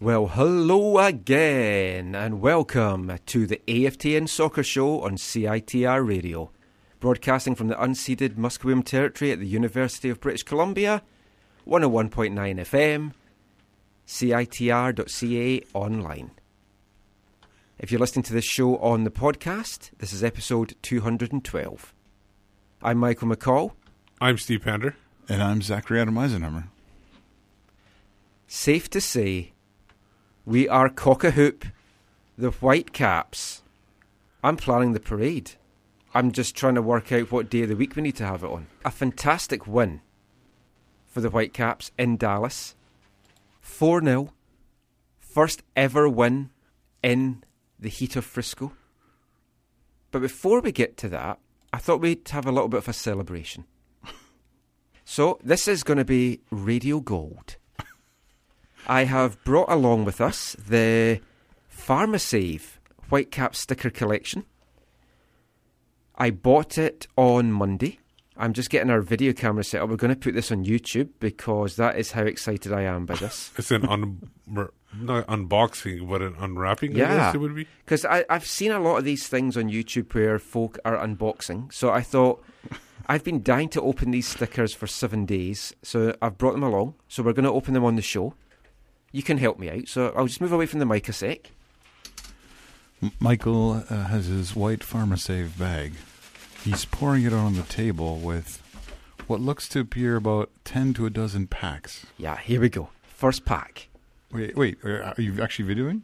Well, hello again and welcome to the AFTN Soccer Show on CITR Radio, broadcasting from the unceded Musqueam Territory at the University of British Columbia, 101.9 FM, CITR.ca online. If you're listening to this show on the podcast, this is episode 212. I'm Michael McCall. I'm Steve Pander. And I'm Zachary Adam Eisenhammer. Safe to say, we are cock-a-hoop, the Whitecaps. I'm planning the parade. I'm just trying to work out what day of the week we need to have it on. A fantastic win for the Whitecaps in Dallas. 4-0. First ever win in the heat of Frisco. But before we get to that, I thought we'd have a little bit of a celebration. So this is going to be Radio Gold. I have brought along with us the PharmaSave Whitecap sticker collection. I bought it on Monday. I'm just getting our video camera set up. We're going to put this on YouTube because that is how excited I am by this. It's an not unboxing, but an unwrapping, yeah. I guess it would be. Because I've seen a lot of these things on YouTube where folk are unboxing. So I thought, I've been dying to open these stickers for 7 days. So I've brought them along. So we're going to open them on the show. You can help me out, so I'll just move away from the mic a sec. Michael has his white PharmaSave bag. He's pouring it out on the table with what looks to appear about 10 to a dozen packs. Yeah, here we go. First pack. Wait, are you actually videoing?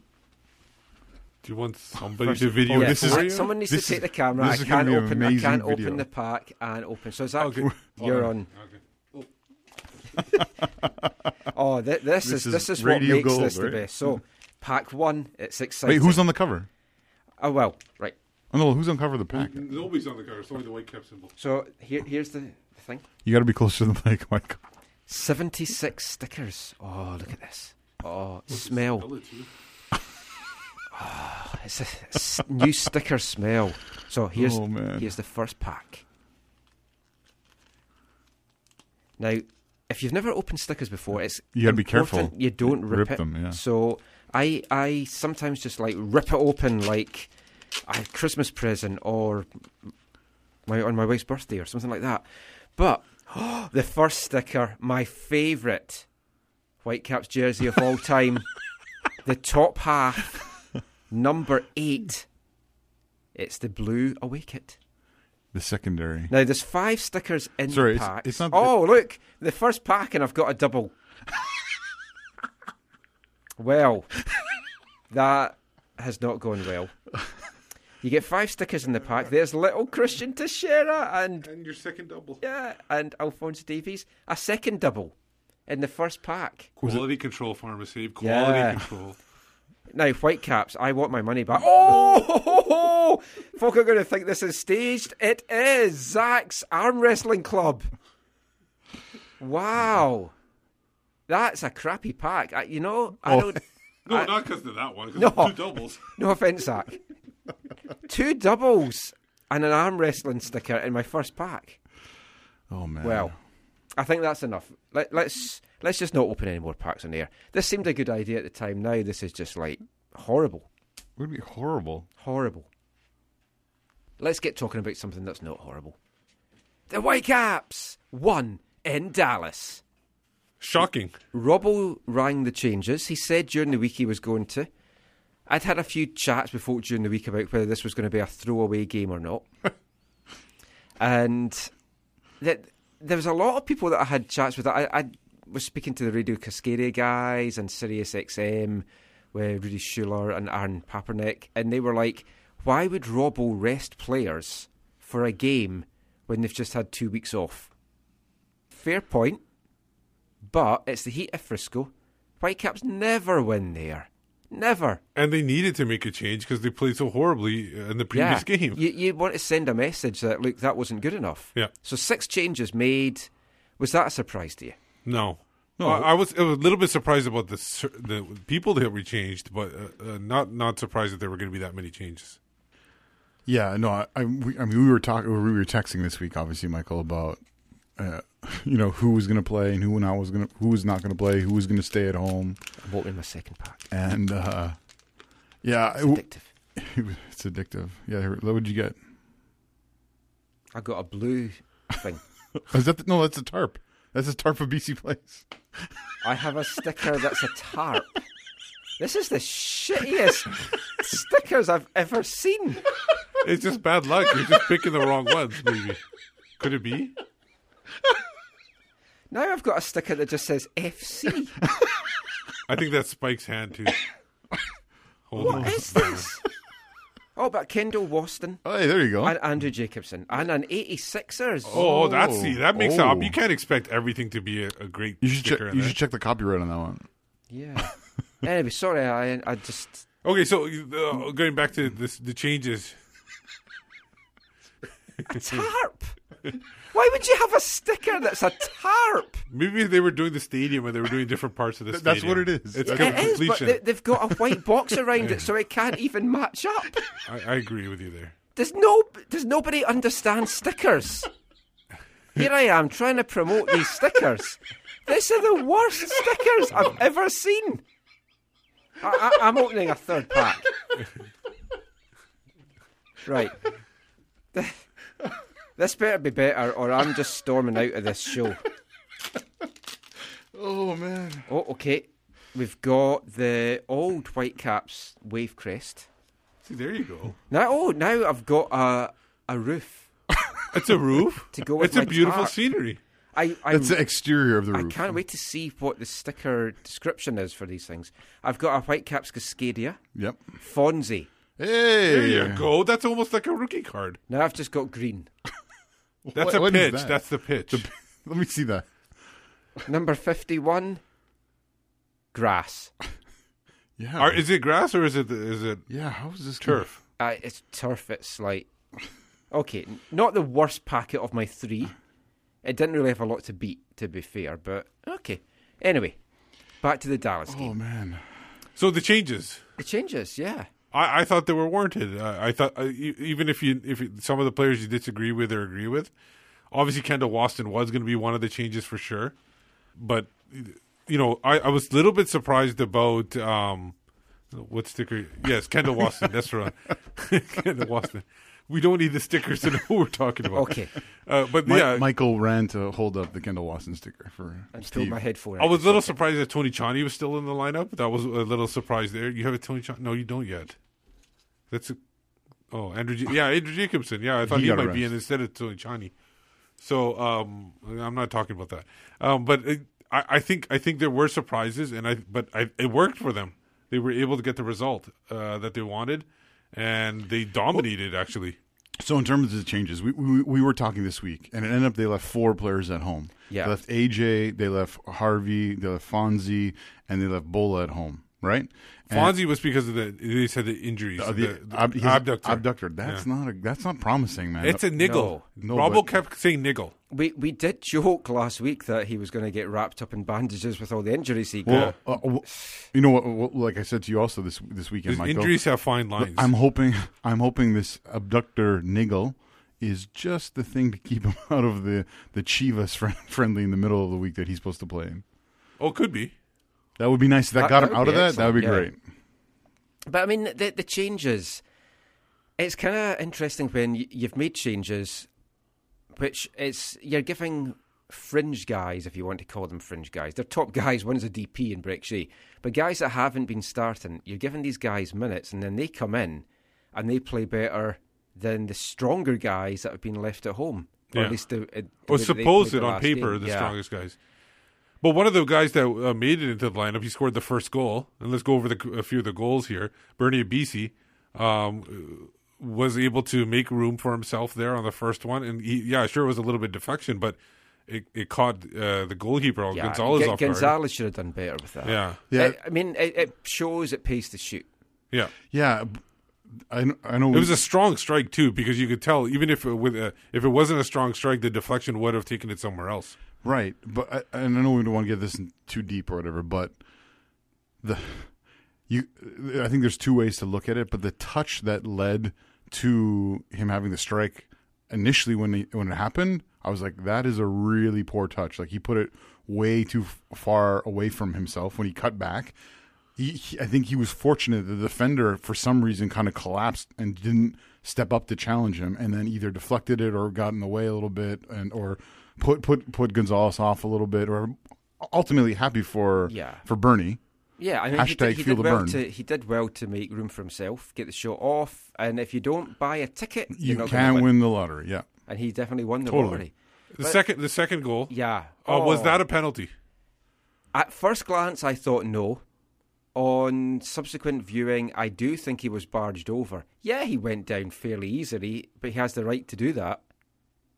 Do you want somebody to video this? Someone needs to take the camera. I can't open the pack and open. So is that okay? You're on. Okay. Oh, this is what makes Gold, this right? The best. So, pack one, it's exciting. Wait, who's on the cover? Oh, well, right. Oh, no, who's on cover of the pack? Nobody's on the cover. It's only the Whitecap symbol. So, here's the thing. You got to be closer to the mic, Michael. 76 stickers. Oh, look at this. Oh, smell. Oh, it's a new sticker smell. So, here's the first pack. Now, if you've never opened stickers before, it's you gotta be careful. You don't rip it. Them, yeah. So I sometimes just like rip it open like a Christmas present or on my wife's birthday or something like that. But the first sticker, my favourite Whitecaps jersey of all time, the top half, number 8. It's the blue away kit. The secondary. Now, there's 5 stickers in the pack. It's not, look, the first pack and I've got a double. Well, that has not gone well. You get 5 stickers in the pack. There's little Cristian Techera and your second double. Yeah, and Alphonse Davies. A second double in the first pack. Quality control, PharmaSave. Quality control. Now, Whitecaps, I want my money back. Oh! Folk are going to think this is staged. It is Zach's Arm Wrestling Club. Wow. That's a crappy pack. Not because of that one. No, 2 doubles. No offence, Zach. 2 doubles and an arm wrestling sticker in my first pack. Oh, man. Well, I think that's enough. Let's just not open any more packs on air. This seemed a good idea at the time. Now this is just like horrible. It would be horrible. Horrible. Let's get talking about something that's not horrible. The Whitecaps won in Dallas. Shocking. Robbo rang the changes. He said during the week he was going to. I'd had a few chats before during the week about whether this was going to be a throwaway game or not. And there was a lot of people that I had chats with. I was speaking to the Radio Cascadia guys and Sirius XM with Rudy Schuller and Aaron Papernick, and they were like, why would Robbo rest players for a game when they've just had 2 weeks off? Fair point, but it's the heat of Frisco. Whitecaps never win there. Never. And they needed to make a change because they played so horribly in the previous game. You want to send a message that, look, that wasn't good enough. Yeah. So 6 changes made. Was that a surprise to you? No. I was a little bit surprised about the people that we changed, but not surprised that there were going to be that many changes. Yeah, no. We were texting this week, obviously, Michael, about who was going to play and who was not going to play, who was going to stay at home. I'm opening my second pack. And it's addictive. It's addictive. Yeah, what would you get? I got a blue thing. Is that no? That's a tarp. That's a tarp for BC Place. I have a sticker that's a tarp. This is the shittiest stickers I've ever seen. It's just bad luck. You're just picking the wrong ones, maybe. Could it be? Now I've got a sticker that just says FC. I think that's Spike's hand, too. What is this? Oh, about Kendall Waston. Oh, hey, there you go. And Andrew Jacobson. And an 86ers. Oh, that makes it up. You can't expect everything to be a great sticker. You should check the copyright on that one. Yeah. Anyway, sorry, I just... Okay, so going back to the changes. A tarp? Why would you have a sticker that's a tarp? Maybe they were doing the stadium or they were doing different parts of the stadium. That's what it is. It is, but they've got a white box around it, so it can't even match up. I agree with you there. Does nobody understand stickers? Here I am trying to promote these stickers. These are the worst stickers I've ever seen. I'm opening a third pack. Right. This better be better, or I'm just storming out of this show. Oh, man. Oh, okay. We've got the old Whitecaps wave crest. See, there you go. Now I've got a roof. It's a roof? To go with it's a beautiful scenery. It's the exterior of the roof. I can't wait to see what the sticker description is for these things. I've got a Whitecaps Cascadia. Yep. Fonzie. Hey! There you go. That's almost like a rookie card. Now I've just got green. That's a pitch. That's the pitch. Let me see that. Number 51, grass. Yeah. Is it grass or is it? Yeah. How is this turf? It's turf. It's like okay, not the worst packet of my 3. It didn't really have a lot to beat, to be fair, but okay. Anyway, back to the Dallas game. Oh man. So the changes. Yeah. I thought they were warranted. I thought even if some of the players you disagree with or agree with, obviously Kendall Waston was going to be one of the changes for sure. But I was a little bit surprised about what sticker? Yes, Kendall Waston. That's right, Kendall Waston. We don't need the stickers to know what we're talking about. Okay, but Michael ran to hold up the Kendall Waston sticker for. I spilled my headphone. I was a little surprised that Tony Tchani was still in the lineup. That was a little surprise there. You have a Tony Tchani? No, you don't yet. That's Andrew Jacobson. Yeah, I thought he might be in instead of Tony Tchani. So I'm not talking about that. But I think there were surprises, but it worked for them. They were able to get the result that they wanted. And they dominated, actually. So in terms of the changes, we were talking this week, and it ended up they left 4 players at home. Yeah. They left AJ, they left Harvey, they left Fonzie, and they left Bola at home, right? Fonzie was because of they said the injuries, the abductor. That's not promising, man. It's a niggle. No, Robbo kept saying niggle. We did joke last week that he was going to get wrapped up in bandages with all the injuries he got. You know what? Like I said to you also this weekend, Michael, injuries have fine lines. I'm hoping this abductor niggle is just the thing to keep him out of the Chivas friendly in the middle of the week that he's supposed to play in. Oh, could be. That would be nice. That got him out of that. That would be great. But I mean, the changes, it's kind of interesting when you've made changes, which it's, you're giving fringe guys, if you want to call them fringe guys, they're top guys, one's a DP in Brek Shea, but guys that haven't been starting, you're giving these guys minutes and then they come in and they play better than the stronger guys that have been left at home. Or at least supposedly on paper, the strongest guys. But one of the guys that made it into the lineup, he scored the first goal. And let's go over a few of the goals here. Bernie Abisi was able to make room for himself there on the first one. And sure, it was a little bit deflection, but it caught the goalkeeper, Gonzalez, off guard. Gonzalez should have done better with that. Yeah. It shows it pays to shoot. Yeah. I know it was a strong strike too, because you could tell even if it wasn't a strong strike, the deflection would have taken it somewhere else. Right, but and I know we don't want to get this too deep or whatever, but I think there's two ways to look at it. But the touch that led to him having the strike initially when it happened, I was like, that is a really poor touch. Like he put it way too far away from himself when he cut back. I think he was fortunate that the defender, for some reason, kind of collapsed and didn't step up to challenge him, and then either deflected it or got in the way a little bit, and or put Gonzalez off a little bit, or ultimately happy for Bernie. Yeah, I mean, he feel the burn. He did well to make room for himself, get the shot off, and if you don't buy a ticket, you can win the lottery. Yeah, and he definitely won the lottery. The second goal. Yeah. Was that a penalty? At first glance, I thought no. On subsequent viewing, I do think he was barged over. Yeah, he went down fairly easily, but he has the right to do that.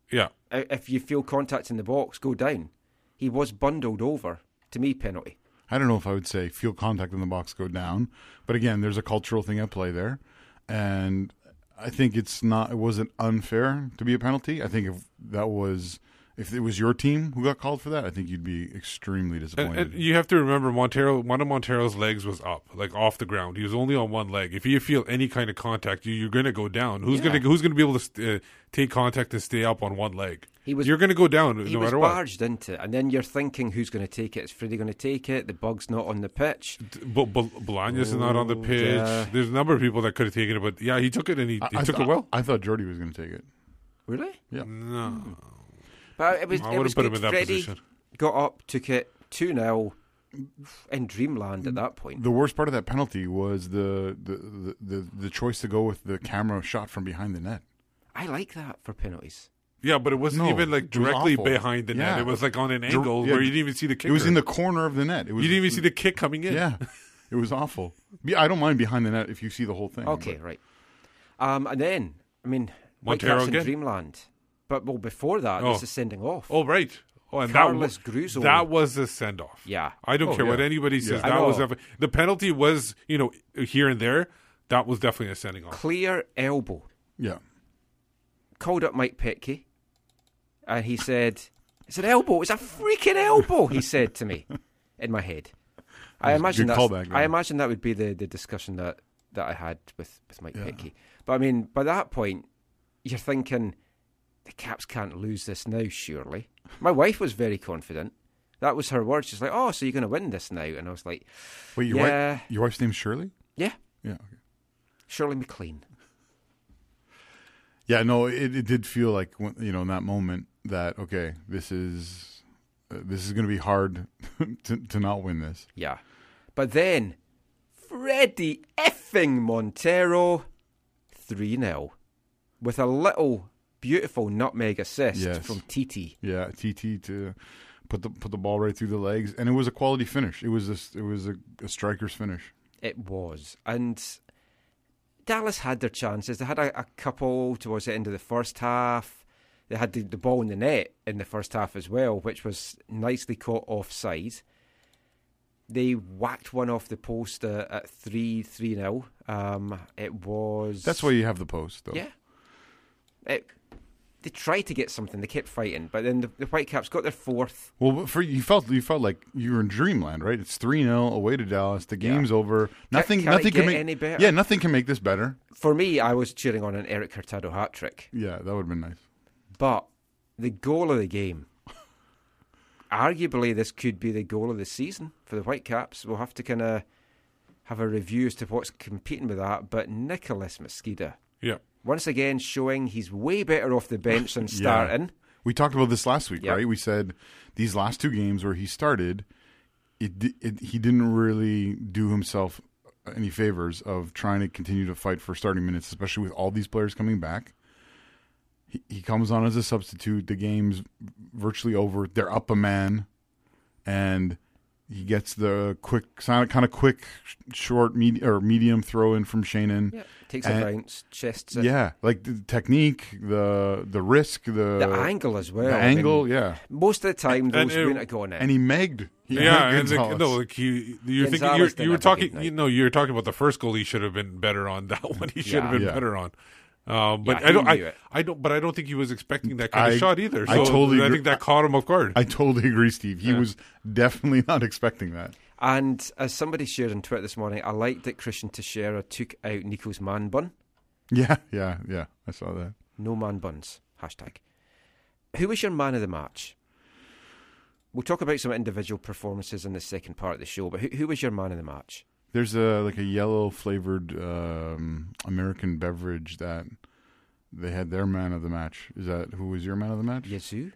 Yeah. If you feel contact in the box, go down. He was bundled over. To me, penalty. I don't know if I would say feel contact in the box, go down. But again, there's a cultural thing at play there. And I think it wasn't unfair to be a penalty. I think if it was your team who got called for that, I think you'd be extremely disappointed. And you have to remember, one of Montero's legs was up, like off the ground. He was only on one leg. If you feel any kind of contact, you're going to go down. Who's going to be able to take contact and stay up on one leg? You're going to go down no matter what. He was barged into it, and then you're thinking, who's going to take it? Is Freddie going to take it? The Bug's not on the pitch. Bolaños is not on the pitch. Yeah. There's a number of people that could have taken it, but yeah, he took it, and he took it well. I thought Jordyn was going to take it. Really? Yeah. No. But I would have put him in that position. Got up, took it 2-0 in dreamland at that point. The worst part of that penalty was the choice to go with the camera shot from behind the net. I like that for penalties. Yeah, but it wasn't even like directly behind the net. It was like on an angle where you didn't even see the kick. It was in the corner of the net. You didn't even see the kick coming in. Yeah, it was awful. I don't mind behind the net if you see the whole thing. Okay, right. And then, I mean, Montero in dreamland. But before that, there's a sending off. Oh, right. Oh, and that was a send-off. Yeah. I don't care what anybody says. Yeah. That was the penalty was, here and there. That was definitely a sending off. Clear elbow. Yeah. Called up Mike Petke, and he said, "It's an elbow. It's a freaking elbow," he said to me in my head. I imagine that would be the discussion that I had with Mike Petke. But I mean, by that point, you're thinking, the Caps can't lose this now, surely. My wife was very confident. That was her word. She's like, "Oh, so you're going to win this now?" And I was like, "Wait, your wife's name's Shirley?" Yeah. Yeah. Okay. Shirley McLean. Yeah. No, it did feel like in that moment that this is going to be hard to not win this. Yeah. But then, Freddie effing Montero, 3-0, with a little beautiful nutmeg assist from TT. Yeah, TT to put the ball right through the legs, and it was a quality finish. It was a striker's finish. It was, and Dallas had their chances. They had a couple towards the end of the first half. They had the ball in the net in the first half as well, which was nicely caught offside. They whacked one off the post at 3-0. It was. That's why you have the post, though. Yeah. They tried to get something. They kept fighting, but then the Whitecaps got their fourth. Well, you felt like you were in dreamland, right? It's 3-0 away to Dallas. The game's over. Nothing can make nothing can make this better. For me, I was cheering on an Eric Hurtado hat trick. Yeah, that would have been nice. But the goal of the game, arguably, this could be the goal of the season for the Whitecaps. We'll have to kind of have a review as to what's competing with that, but Nicholas Mosqueda. Yeah. Once again, showing he's way better off the bench than starting. Yeah. We talked about this last week, right? We said these last two games where he started, he didn't really do himself any favors of trying to continue to fight for starting minutes, especially with all these players coming back. He comes on as a substitute. The game's virtually over. They're up a man, and he gets the quick, short, medium throw in from Sheanon. Yeah, takes a bounce, chests it. Yeah, like the technique, the risk, the angle as well. The angle, yeah. Most of the time, those wouldn't have gone in. And he megged. You were talking about the first goal. He should have been better on that one. He should have been better on. But I don't think he was expecting that kind of shot either. So I totally agree. I think that caught him off guard. I totally agree, Steve. He was definitely not expecting that. And as somebody shared on Twitter this morning, I liked that Cristian Techera took out Nico's man bun. Yeah. I saw that. No man buns. #. Who was your man of the match? We'll talk about some individual performances in the second part of the show. But who was your man of the match? There's a yellow flavored American beverage that they had their man of the match. Is that who was your man of the match? Yazoo.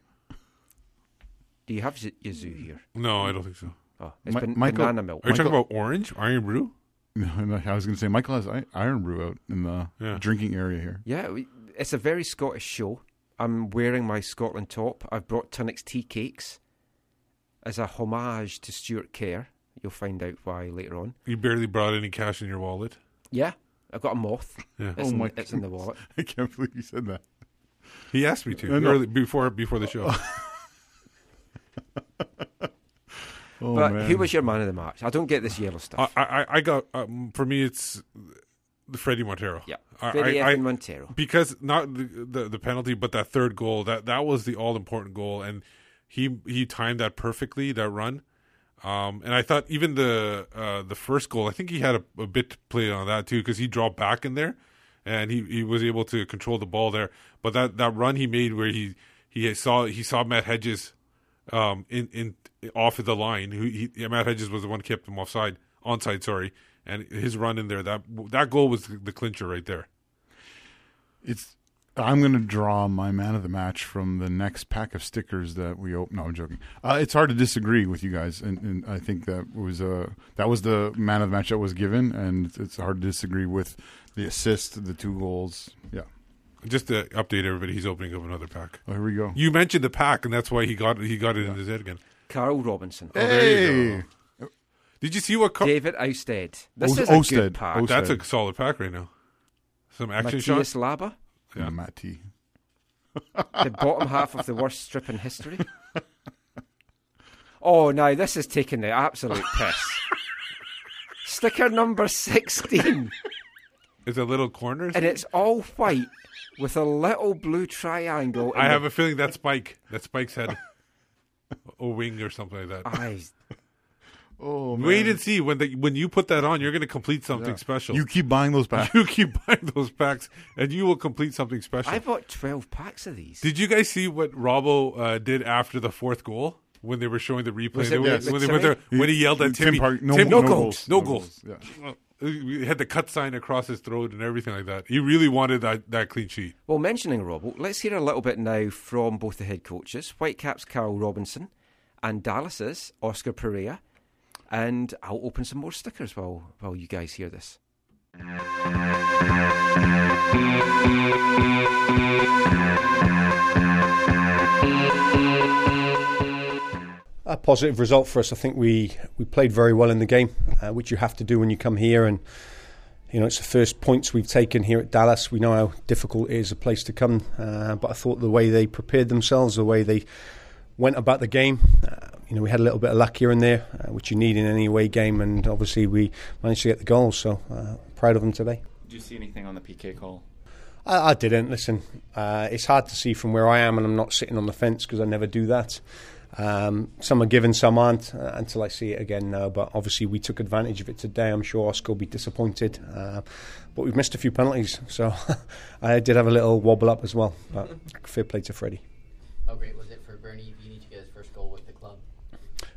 Do you have Yazoo here? No, I don't think so. Oh, it's banana milk. Are you talking about orange Iron Brew? No, I was going to say Michael has Iron Brew out in the drinking area here. Yeah, it's a very Scottish show. I'm wearing my Scotland top. I've brought Tunnock's tea cakes as a homage to Stuart Kerr. You'll find out why later on. You barely brought any cash in your wallet. Yeah, I've got a moth. Yeah. It's in the wallet. I can't believe you said that. He asked me to before the show. Who was your man of the match? I don't get this yellow stuff. I got for me it's the Freddie Montero. Yeah, Freddie Montero, because not the penalty, but that third goal that was the all important goal, and he timed that perfectly, that run. And I thought even the first goal, I think he had a bit to play on that too, because he dropped back in there, and he was able to control the ball there. But that run he made where he saw Matt Hedges in off of the line. Matt Hedges was the one who kept him onside, and his run in there, that goal was the clincher right there. I'm going to draw my man of the match from the next pack of stickers that we open. No, I'm joking. It's hard to disagree with you guys, and I think that was the man of the match that was given, and it's hard to disagree with the assist, the two goals. Yeah. Just to update everybody, he's opening up another pack. Oh, here we go. You mentioned the pack, and that's why he got it in his head again. Carl Robinson. Hey. Oh, there you go. Did you see what David Ousted. This is a good pack. Ousted. That's a solid pack right now. Some action shots. Matías Laba. Yeah, Matty. The bottom half of the worst strip in history. Oh, now this is taking the absolute piss. Sticker number 16. It's a little corner. And it's all white with a little blue triangle. I have a feeling that's Spike. That's Spike's head. A wing or something like that. Oh, man. Wait and see. When you put that on, you're going to complete something special. You keep buying those packs. You keep buying those packs, and you will complete something special. I bought 12 packs of these. Did you guys see what Robbo did after the fourth goal when they were showing the replay? When he yelled at Timmy. No goals. Yeah. He had the cut sign across his throat and everything like that. He really wanted that clean sheet. Well, mentioning Robbo, let's hear a little bit now from both the head coaches, Whitecaps' Carl Robinson and Dallas' Oscar Perea. And I'll open some more stickers while you guys hear this. A positive result for us. I think we played very well in the game, which you have to do when you come here. And, you know, it's the first points we've taken here at Dallas. We know how difficult it is a place to come. But I thought the way they prepared themselves, the way they went about the game, you know, we had a little bit of luck here and there, which you need in any away game, and obviously we managed to get the goals, so proud of them today. Did you see anything on the PK call? I didn't. Listen, it's hard to see from where I am, and I'm not sitting on the fence because I never do that. Some are given, some aren't, until I see it again now, but obviously we took advantage of it today. I'm sure Oscar will be disappointed, but we've missed a few penalties, so I did have a little wobble up as well, but fair play to Freddie. How great was it for Bernie Ibini to get his first goal with the club?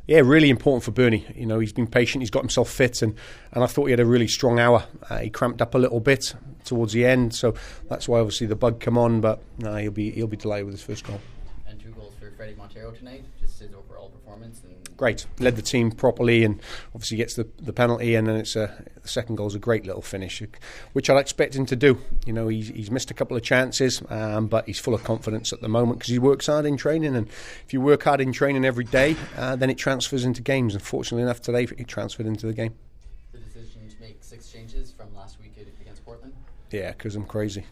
yeah, really important for Bernie. You know, he's been patient, he's got himself fit, and I thought he had a really strong hour. He cramped up a little bit towards the end, so that's why obviously the bug come on. But he'll be delighted with his first goal. And 2 goals for Freddie Montero tonight. Just his overall performance. And great, led the team properly, and obviously gets the penalty, and then it's the second goal is a great little finish, which I'll expect him to do. You know, he's missed a couple of chances, but he's full of confidence at the moment because he works hard in training, and if you work hard in training every day, then it transfers into games. Unfortunately enough, today it transferred into the game. The decision to make 6 changes from last week against Portland. Yeah, because I'm crazy.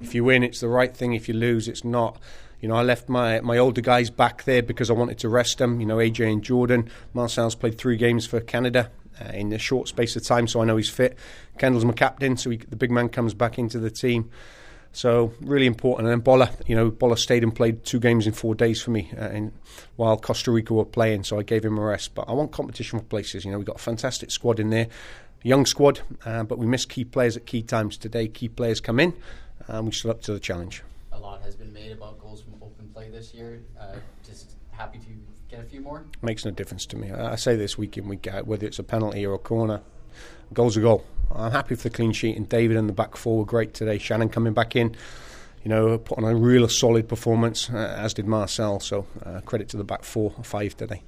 If you win, it's the right thing. If you lose, it's not. You know, I left my older guys back there because I wanted to rest them. You know, AJ and Jordyn. Marcel's played 3 games for Canada in a short space of time, so I know he's fit. Kendall's my captain, so the big man comes back into the team. So, really important. And then Bola, you know, Bola stayed and played 2 games in 4 days for me while Costa Rica were playing, so I gave him a rest. But I want competition for places. You know, we've got a fantastic squad in there. Young squad, but we miss key players at key times. Today, key players come in, and we're still up to the challenge. A lot has been made about goals from open play this year. Just happy to get a few more. Makes no difference to me. I say this week in, week out, whether it's a penalty or a corner, a goal's a goal. I'm happy for the clean sheet, and David and the back four were great today. Sheanon coming back in, you know, put on a real solid performance, as did Marcel. So credit to the back 4 or 5 today.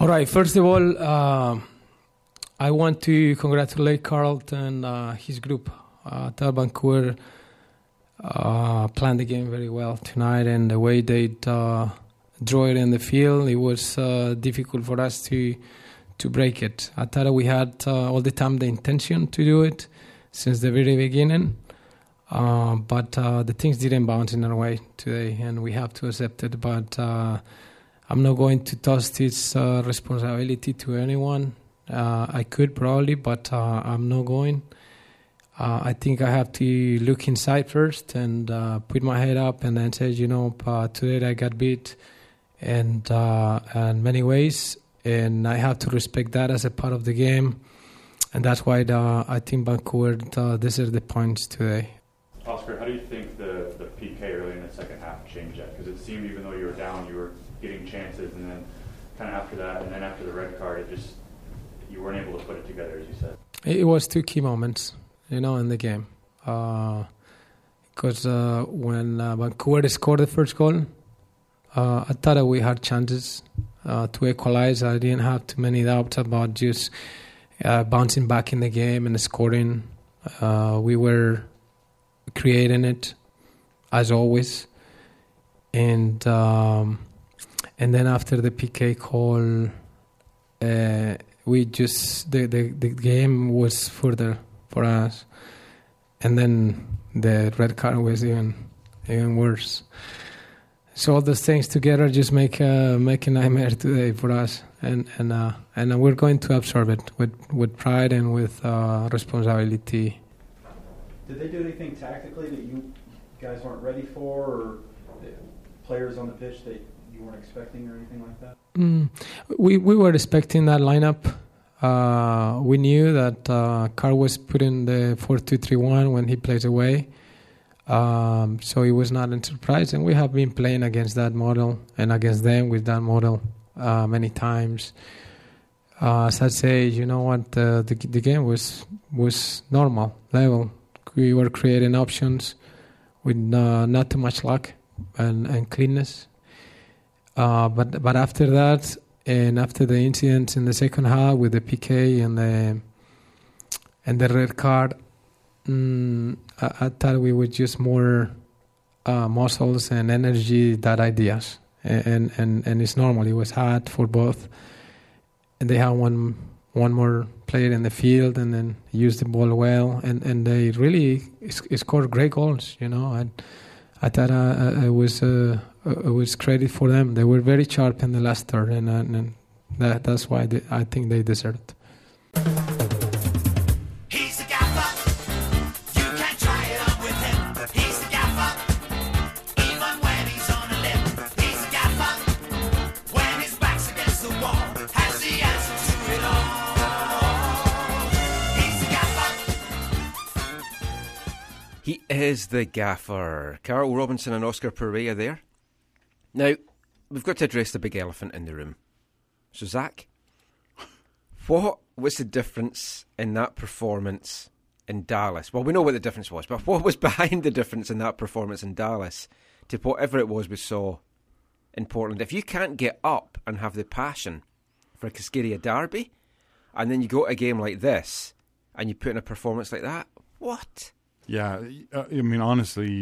All right, first of all, I want to congratulate Carlton and his group. Vancouver planned the game very well tonight, and the way they drew it in the field, it was difficult for us to break it. I thought we had all the time the intention to do it since the very beginning, but the things didn't bounce in our way today, and we have to accept it. But I'm not going to toss this responsibility to anyone. I could probably, but I'm not going. I think I have to look inside first and put my head up and then say, you know, today I got beat in many ways, and I have to respect that as a part of the game. And that's why I think Vancouver deserved the points today. Oscar, how do you think the PK early in the second half changed that? Because it seemed even though you were down, you were getting chances, and then kind of after that, and then after the red card, it just... you weren't able to put it together, as you said. It was 2 key moments, you know, in the game. Because when Vancouver scored the first goal, I thought that we had chances to equalize. I didn't have too many doubts about just bouncing back in the game and scoring. We were creating it, as always. And then after the PK call... we just the game was further for us, and then the red card was even worse. So all those things together just make a nightmare today for us, and we're going to absorb it with pride and with responsibility. Did they do anything tactically that you guys weren't ready for, or players on the pitch that you weren't expecting, or anything like that? We were expecting that lineup. We knew that Carl was putting the 4-2-3-1 when he plays away, so it was not a surprise. And we have been playing against that model and against them with that model many times. As I say, you know what? The game was normal level. We were creating options with not too much luck and cleanness. But after that, and after the incident in the second half with the PK and the red card, I thought we were just more muscles and energy than ideas, and it's normal. It was hard for both, and they had one more player in the field, and then used the ball well, and they really scored great goals, you know. And I thought I was. It was credit for them. They were very sharp in the last third, and that's why I think they deserved it. He's the gaffer. You can try it up with him. He's the gaffer. Even when he's on a limb. He's the gaffer. When his back's against the wall, has the answer to it all. He's the gaffer. He is the gaffer. Carl Robinson and Oscar Perea there. Now, we've got to address the big elephant in the room. So, Zach, what was the difference in that performance in Dallas? Well, we know what the difference was, but what was behind the difference in that performance in Dallas to whatever it was we saw in Portland? If you can't get up and have the passion for a Cascadia derby, and then you go to a game like this and you put in a performance like that, what? Yeah, I mean, honestly,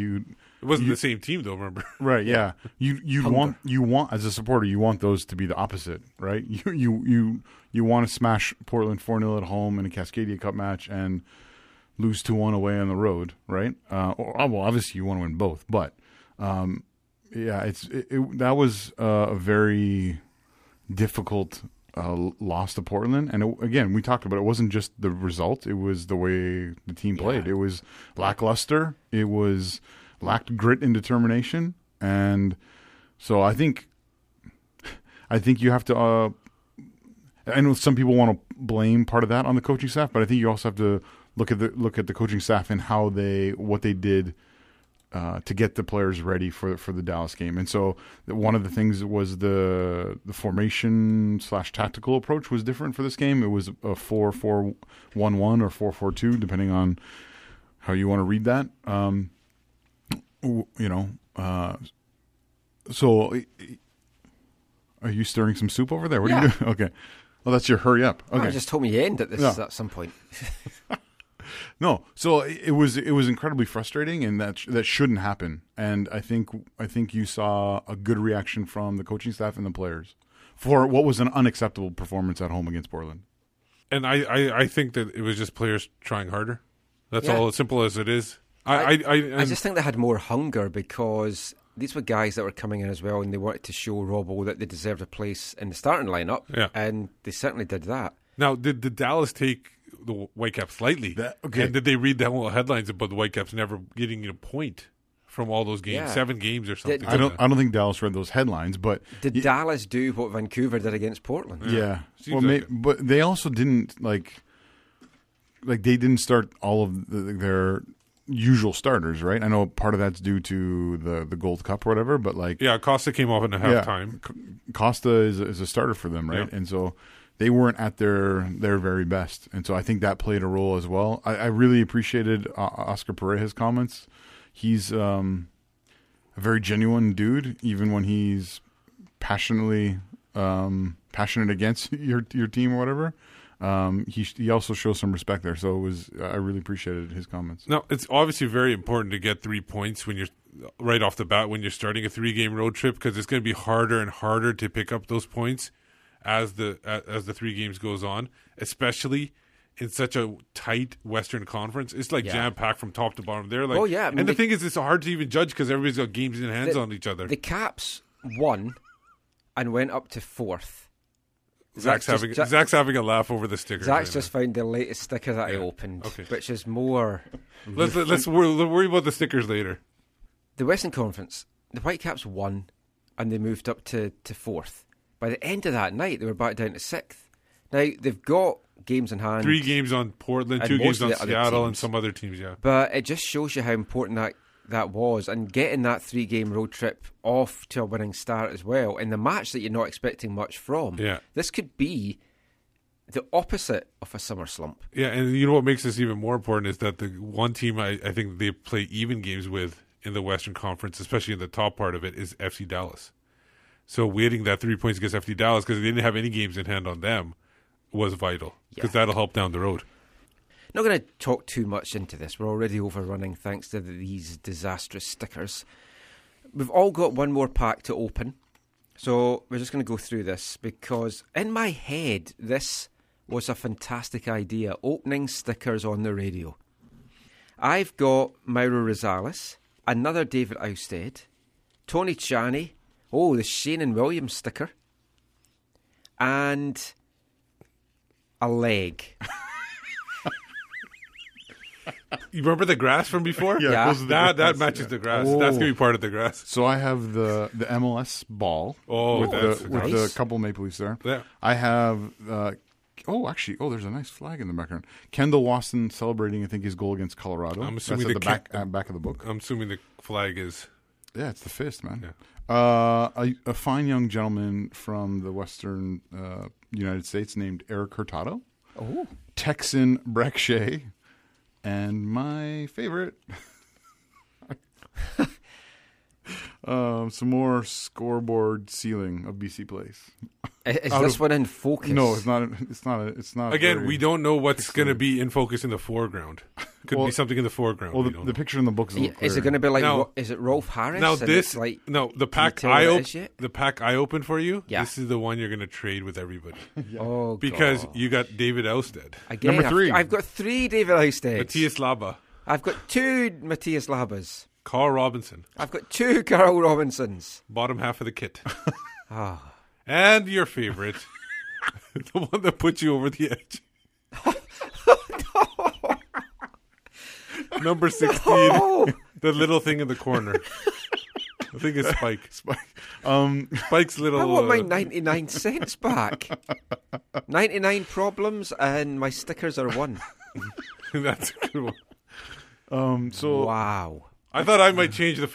it wasn't the same team, though. Remember, right? Yeah, you want as a supporter, you want those to be the opposite, right? You want to smash Portland 4-0 at home in a Cascadia Cup match and lose 2-1 away on the road, right? Well, obviously, you want to win both, but that was a very difficult loss to Portland, and again, we talked about it. It wasn't just the result; it was the way the team played. Yeah. It was lackluster. It was lacked grit and determination, and so I think you have to. I know some people want to blame part of that on the coaching staff, but I think you also have to look at the coaching staff and what they did. To get the players ready for the Dallas game. And so one of the things was the formation/tactical approach was different for this game. It was a 4-4-1-1 or 4-4-2, depending on how you want to read that. So are you stirring some soup over there? What are you doing? Okay. Well, that's your hurry up. Okay. I just hope you end at this at some point. No, so it was incredibly frustrating, and that shouldn't happen. And I think you saw a good reaction from the coaching staff and the players for what was an unacceptable performance at home against Portland. And I think that it was just players trying harder. That's all, as simple as it is. I just think they had more hunger because these were guys that were coming in as well, and they wanted to show Robbo that they deserved a place in the starting lineup, and they certainly did that. Now, did Dallas take the Whitecaps lightly? And did they read the whole headlines about the Whitecaps never getting a point from all those games, 7 games or something? I don't think Dallas read those headlines, but did Dallas do what Vancouver did against Portland? Yeah. Well, but they also didn't like they didn't start all of their usual starters, right? I know part of that's due to the Gold Cup or whatever, but Costa came off in the halftime. Costa is a starter for them, right? Yeah. And so they weren't at their very best, and so I think that played a role as well. I really appreciated Oscar Perea's comments. He's a very genuine dude, even when he's passionate against your team or whatever. He also shows some respect there, so I really appreciated his comments. Now, it's obviously very important to get 3 points when you're right off the bat when you're starting a 3-game road trip, because it's going to be harder and harder to pick up those points as the 3 games goes on, especially in such a tight Western Conference. It's jam-packed from top to bottom. They're I mean, and the thing is, it's hard to even judge because everybody's got games in hands on each other. The Caps won and went up to 4th. Zach's having a laugh over the sticker. Zach's right just now. Found the latest sticker that I opened, which is more... let's worry about the stickers later. The Western Conference, the Whitecaps won and they moved up to 4th. By the end of that night, they were back down to 6th. Now, they've got games in hand. 3 games on Portland, 2 games on Seattle and some other teams, But it just shows you how important that was. And getting that 3-game road trip off to a winning start as well, in the match that you're not expecting much from. Yeah. This could be the opposite of a summer slump. Yeah, and you know what makes this even more important is that the one team I think they play even games with in the Western Conference, especially in the top part of it, is FC Dallas. So waiting that 3 points against FC Dallas, because they didn't have any games in hand on them, was vital, because that'll help down the road. Not going to talk too much into this. We're already overrunning thanks to these disastrous stickers. We've all got one more pack to open, so we're just going to go through this, because in my head, this was a fantastic idea, opening stickers on the radio. I've got Mauro Rosales, another David Ousted, Tony Tchani, the Sheanon Williams sticker. And a leg. You remember the grass from before? Yeah. That matches the grass. Oh. That's going to be part of the grass. So I have the MLS ball with the couple Maple Leafs there. Yeah. I have, there's a nice flag in the background. Kendall Waston celebrating, I think, his goal against Colorado. I'm assuming that's at the back of the book. I'm assuming the flag is... Yeah, it's the fist, man. Yeah. A fine young gentleman from the Western United States named Eric Hurtado. Oh. Texan Brek Shea. And my favorite... some more scoreboard ceiling of BC Place. Is this one in focus? No, it's not. It's not. Again, we don't know what's going to be in focus in the foreground. Could be something in the foreground. Well, the picture in the book is a little clearer. Is it going to be like? Now, is it Rolf Harris? Now this, like, no, the pack I opened for you. Yeah. This is the one you're going to trade with everybody. Yeah. Oh, because gosh. You got David Ousted. Again, number three. I've got three David Ousteds. Matías Laba. I've got two Matías Labas. Carl Robinson. I've got two Carl Robinsons. Bottom half of the kit. Oh. And your favorite. The one that puts you over the edge. Oh, no. Number 16. No. The little thing in the corner. I think it's Spike. Spike's little... I want my 99 cents back. 99 problems and my stickers are one. That's a good one. Wow. I thought I might change the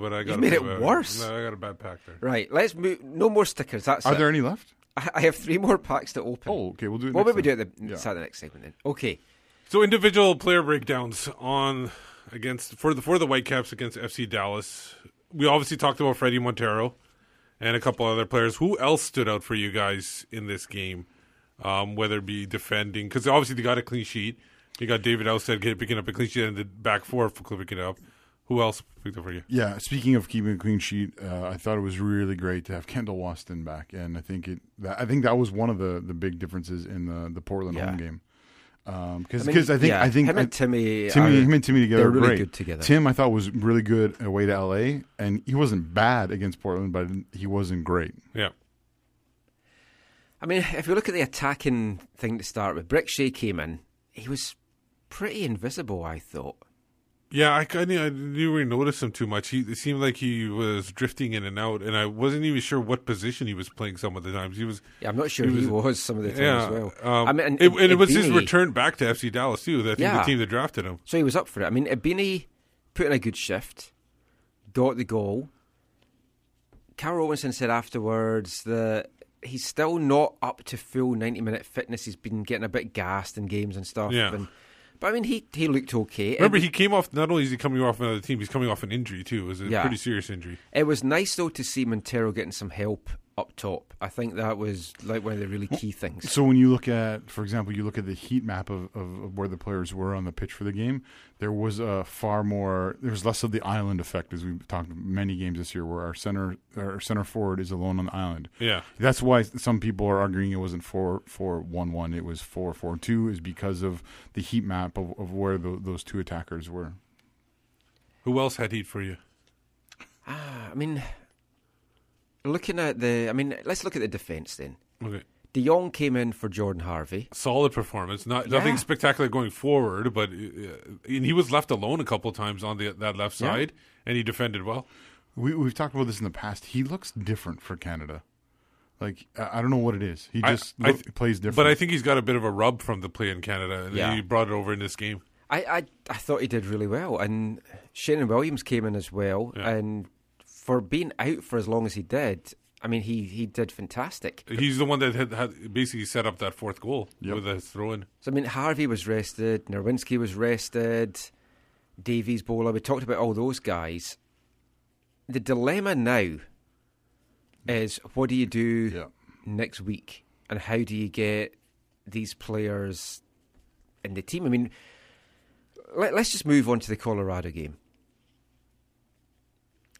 but I got worse. No, I got a bad pack there. Right, let's move. No more stickers. That's Are there any left? I have three more packs to open. Oh, okay. We'll do it. What would we do at the next segment then? Okay. So individual player breakdowns for the Whitecaps against FC Dallas. We obviously talked about Freddie Montero and a couple other players. Who else stood out for you guys in this game? Whether it be defending, because obviously they got a clean sheet. You got David Ousted picking up a clean sheet and the back four for picking it up. Who else picked up for you? Yeah, speaking of keeping a clean sheet, I thought it was really great to have Kendall Waston back, and I think that was one of the big differences in the Portland home game. Him and Timmy together were really good together. Tim, I thought, was really good away to LA, and he wasn't bad against Portland, but he wasn't great. Yeah. I mean, if you look at the attacking thing to start with, Brek Shea came in. He was pretty invisible, I thought. Yeah, I didn't really notice him too much. It seemed like he was drifting in and out, and I wasn't even sure what position he was playing some of the times. I'm not sure he was some of the times as well. I mean, and it was his return back to FC Dallas, too. I think the team that drafted him. So he was up for it. I mean, Ibini put in a good shift, got the goal. Carl Robinson said afterwards that... he's still not up to full 90-minute fitness. He's been getting a bit gassed in games and stuff. Yeah. But, I mean, he looked okay. Remember, he came off... Not only is he coming off another team, he's coming off an injury, too. It was a pretty serious injury. It was nice, though, to see Montero getting some help up top. I think that was like one of the really key things. So when you look at... For example, you look at the heat map of where the players were on the pitch for the game, there was a far more... There was less of the island effect, as we've talked many games this year, where our center forward is alone on the island. Yeah. That's why some people are arguing it wasn't 4-4-1-1, it was 4-4-2, is because of the heat map of where those two attackers were. Who else had heat for you? I mean... let's look at the defence then. Okay. De Jong came in for Jordyn Harvey. Solid performance. Nothing spectacular going forward, but he was left alone a couple of times on that left side, and he defended well. We've talked about this in the past. He looks different for Canada. Like, I don't know what it is. He just plays different. But I think he's got a bit of a rub from the play in Canada, and he brought it over in this game. I thought he did really well, and Sheanon Williams came in as well, and... For being out for as long as he did, I mean, he did fantastic. He's the one that had basically set up that fourth goal with his throw-in. So, I mean, Harvey was rested, Nerwinski was rested, Davies, Bola. We talked about all those guys. The dilemma now is what do you do next week, and how do you get these players in the team? I mean, let's just move on to the Colorado game.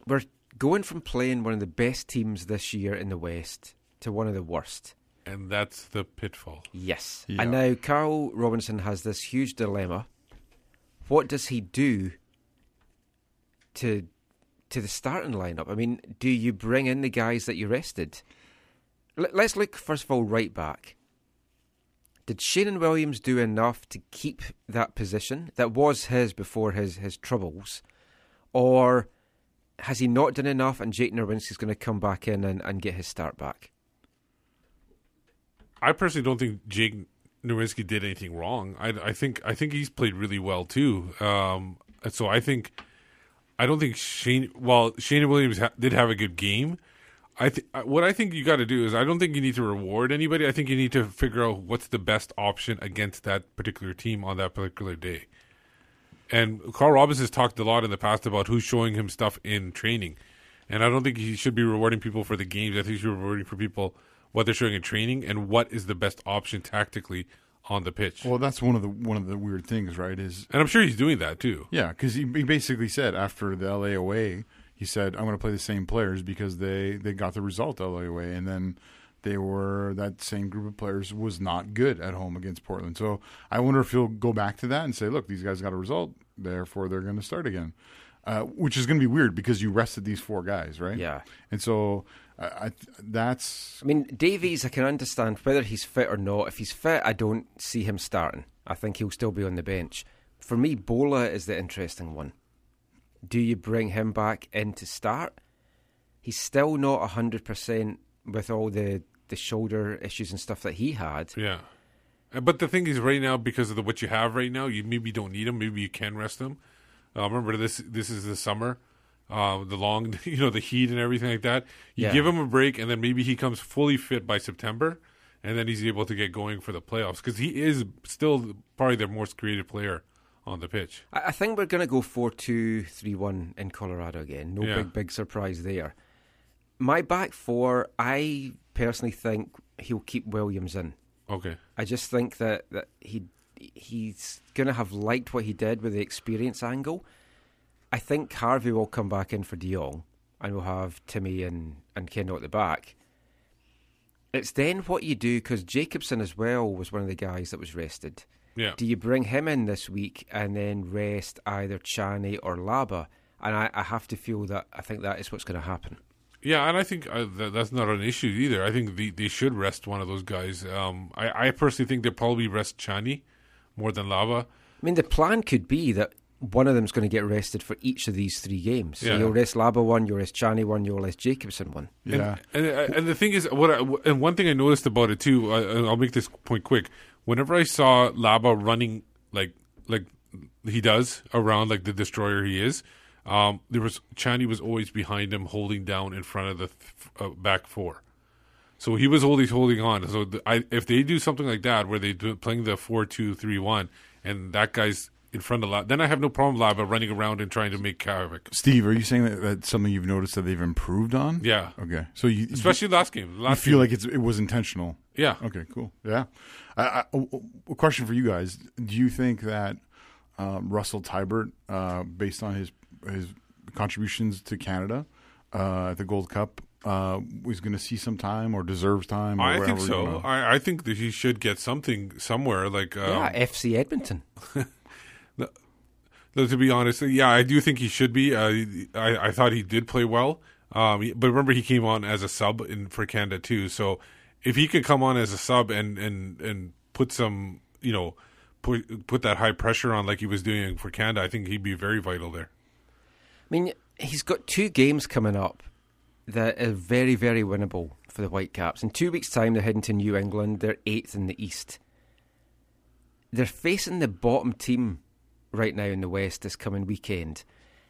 We're going from playing one of the best teams this year in the West to one of the worst. And that's the pitfall. Yes. Yeah. And now Carl Robinson has this huge dilemma. What does he do to the starting lineup? I mean, do you bring in the guys that you rested? Let's look, first of all, right back. Did Sheanon Williams do enough to keep that position? That was his before his troubles. Or... has he not done enough and Jake Nerwinski's going to come back in and get his start back? I personally don't think Jake Nerwinski did anything wrong. I think he's played really well too. So I think I don't think Sheanon. Well, Sheanon Williams did have a good game. What I think you got to do is I don't think you need to reward anybody. I think you need to figure out what's the best option against that particular team on that particular day. And Carl Robinson has talked a lot in the past about who's showing him stuff in training. And I don't think he should be rewarding people for the games. I think he should be rewarding for people what they're showing in training and what is the best option tactically on the pitch. Well, that's one of the weird things, right? And I'm sure he's doing that too. Yeah, because he basically said after the LA away, he said, I'm going to play the same players because they got the result LA away. And then that same group of players was not good at home against Portland. So I wonder if he'll go back to that and say, look, these guys got a result, therefore they're going to start again. Which is going to be weird because you rested these four guys, right? Yeah. And so that's... I mean, Davies, I can understand whether he's fit or not. If he's fit, I don't see him starting. I think he'll still be on the bench. For me, Bola is the interesting one. Do you bring him back in to start? He's still not 100% with all the shoulder issues and stuff that he had. Yeah. But the thing is right now, because of what you have right now, you maybe don't need him. Maybe you can rest him. Remember, this is the summer, the long, the heat and everything like that. Give him a break, and then maybe he comes fully fit by September, and then he's able to get going for the playoffs because he is still probably their most creative player on the pitch. I think we're going to go 4-2-3-1 in Colorado again. No big surprise there. My back four, I personally think he'll keep Williams in. Okay. I just think that he's going to have liked what he did with the experience angle. I think Harvey will come back in for De Jong and we'll have Timmy and Kendall at the back. It's then what you do, because Jacobson as well was one of the guys that was rested. Yeah. Do you bring him in this week and then rest either Tchani or Laba? And I have to feel that I think that is what's going to happen. Yeah, and I think that's not an issue either. I think they should rest one of those guys. I personally think they'll probably rest Tchani more than Laba. I mean, the plan could be that one of them's going to get rested for each of these three games. So you'll rest Laba one, you'll rest Tchani one, you'll rest Jacobson one. Yeah. And the thing is, and one thing I noticed about it too, and I'll make this point quick. Whenever I saw Laba running like he does around like the destroyer he is, Tchani was always behind him, holding down in front of the back four. So he was always holding on. So if they do something like that, where they do playing the 4-2-3-1, and that guy's in front of Laba, then I have no problem with Laba running around and trying to make havoc. Steve, are you saying that that's something you've noticed that they've improved on? Yeah. Okay. So especially last game. You feel like it was intentional? Yeah. Okay, cool. Yeah. A question for you guys. Do you think that Russell Tybert, based on his contributions to Canada at the Gold Cup, was going to see some time or deserves time? Or I think so. I think that he should get something somewhere. FC Edmonton. No, to be honest, I do think he should be. I thought he did play well. But remember, he came on as a sub for Canada too. So if he could come on as a sub and put some, put that high pressure on like he was doing for Canada, I think he'd be very vital there. I mean, he's got two games coming up that are very, very winnable for the Whitecaps. In 2 weeks' time, they're heading to New England. They're 8th in the East. They're facing the bottom team right now in the West this coming weekend.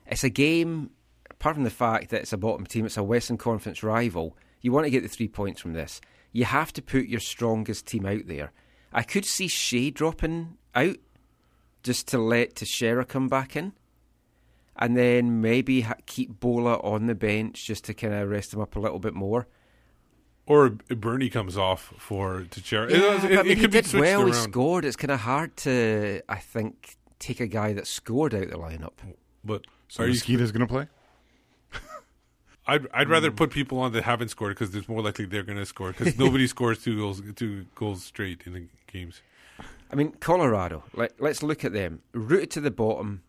It's a game, apart from the fact that it's a bottom team, it's a Western Conference rival. You want to get the 3 points from this. You have to put your strongest team out there. I could see Shea dropping out just to let Techera come back in. And then maybe keep Bola on the bench just to kind of rest him up a little bit more. Or Bernie comes off for Techera. Yeah, he did well. Around. He scored. It's kind of hard to, I think, take a guy that scored out the lineup. But so Mosquito's going to play? I'd rather put people on that haven't scored because it's more likely they're going to score because nobody scores two goals straight in the games. I mean, Colorado. Let's look at them. Rooted to the bottom.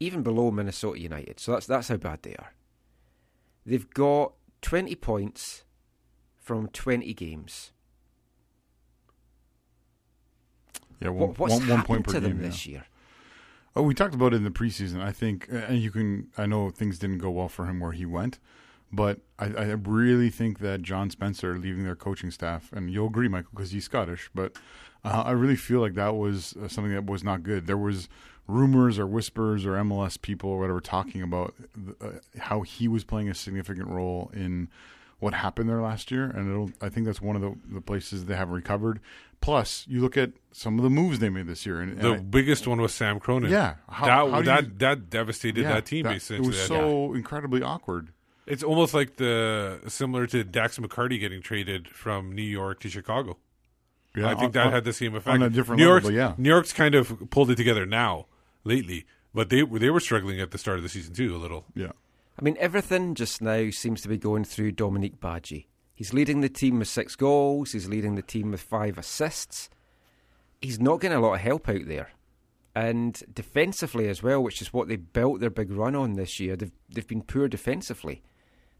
Even below Minnesota United. So that's how bad they are. They've got 20 points from 20 games. Yeah, what's happened to them this year? Oh, we talked about it in the preseason. I think, and I know things didn't go well for him where he went, but I really think that John Spencer leaving their coaching staff, and you'll agree, Michael, because he's Scottish, but I really feel like that was something that was not good. There was rumors or whispers or MLS people or whatever talking about how he was playing a significant role in what happened there last year, and I think that's one of the places they haven't recovered. Plus, you look at some of the moves they made this year. And the biggest one was Sam Cronin. Yeah. That devastated that team, basically. It was so incredibly awkward. It's almost like similar to Dax McCarty getting traded from New York to Chicago. Yeah, I think that had the same effect. On a different level, yeah. New York's kind of pulled it together now, lately. But they were struggling at the start of the season, too, a little. Yeah. I mean, everything just now seems to be going through Dominique Badji. He's leading the team with 6 goals. He's leading the team with 5 assists. He's not getting a lot of help out there. And defensively as well, which is what they built their big run on this year, they've been poor defensively.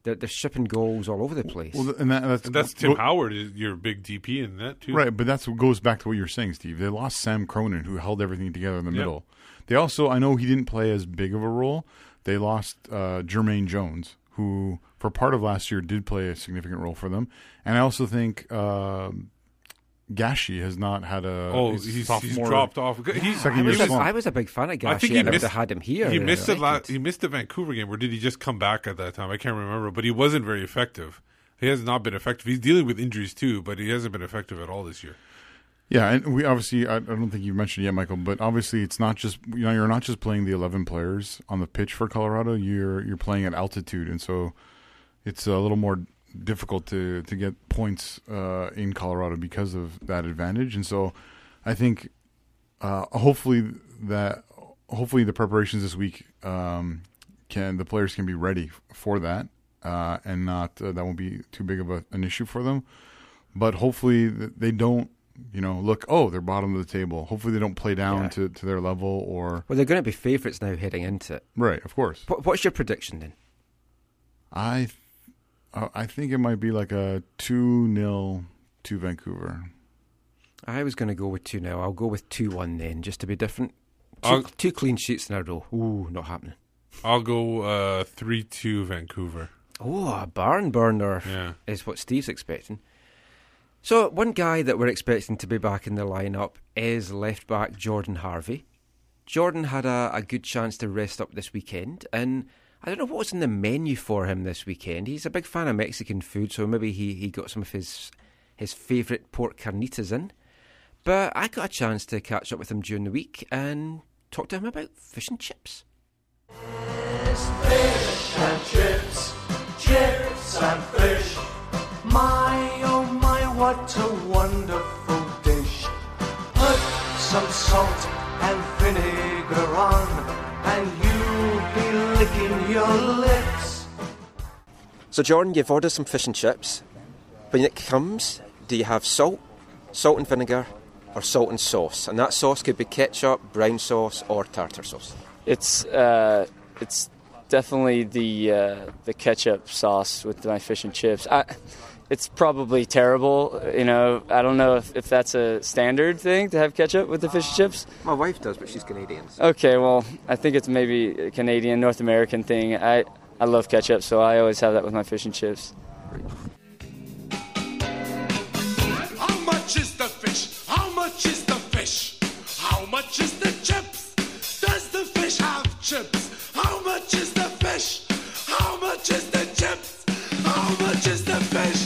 They're shipping goals all over the place. Well, and that's Tim Howard, is your big DP in that too. Right, but that goes back to what you're saying, Steve. They lost Sam Cronin, who held everything together in the middle. They also, I know he didn't play as big of a role. They lost Jermaine Jones, who for part of last year did play a significant role for them. And I also think Gashi has not had a... Oh, he's dropped off. I was a big fan of Gashi. I think he missed, had him here. He missed the Vancouver game, or did he just come back at that time? I can't remember, but he wasn't very effective. He has not been effective. He's dealing with injuries too, but he hasn't been effective at all this year. Yeah, and we obviously, I don't think you mentioned it yet, Michael, but obviously it's not just, you're not just playing the 11 players on the pitch for Colorado, you're playing at altitude, and so it's a little more difficult to get points in Colorado because of that advantage. And so I think hopefully the preparations this week, the players can be ready for that, and not that won't be too big of an issue for them. But hopefully they don't, look, they're bottom of the table. Hopefully they don't play down to their level or... Well, they're going to be favourites now heading into it. Right, of course. What's your prediction then? I think it might be like a 2-0 to Vancouver. I was going to go with 2-0. I'll go with 2-1 then, just to be different. Two clean sheets in a row. Ooh, not happening. I'll go 3-2 Vancouver. Oh, a barn burner is what Steve's expecting. So one guy that we're expecting to be back in the lineup is left-back Jordyn Harvey. Jordyn had a good chance to rest up this weekend, and I don't know what was in the menu for him this weekend. He's a big fan of Mexican food, so maybe he got some of his favourite pork carnitas in. But I got a chance to catch up with him during the week and talk to him about fish and chips. It's fish and chips, chips and fish, my own. What a wonderful dish. Put some salt and vinegar on, and you'll be licking your lips. So Jordyn, you've ordered some fish and chips. When it comes, do you have salt and vinegar, or salt and sauce? And that sauce could be ketchup, brown sauce, or tartar sauce. It's definitely the ketchup sauce with my fish and chips. It's probably terrible, I don't know if that's a standard thing to have ketchup with the fish and chips. My wife does, but she's Canadian. So. Okay, well, I think it's maybe a Canadian, North American thing. I love ketchup, so I always have that with my fish and chips. How much is the fish? How much is the fish? How much is the chips? Does the fish have chips? How much is the fish? How much is the chips? How much is the fish?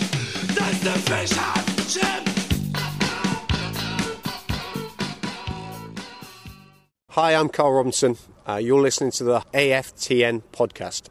Does the fish have chips? Hi, I'm Carl Robinson. You're listening to the AFTN podcast.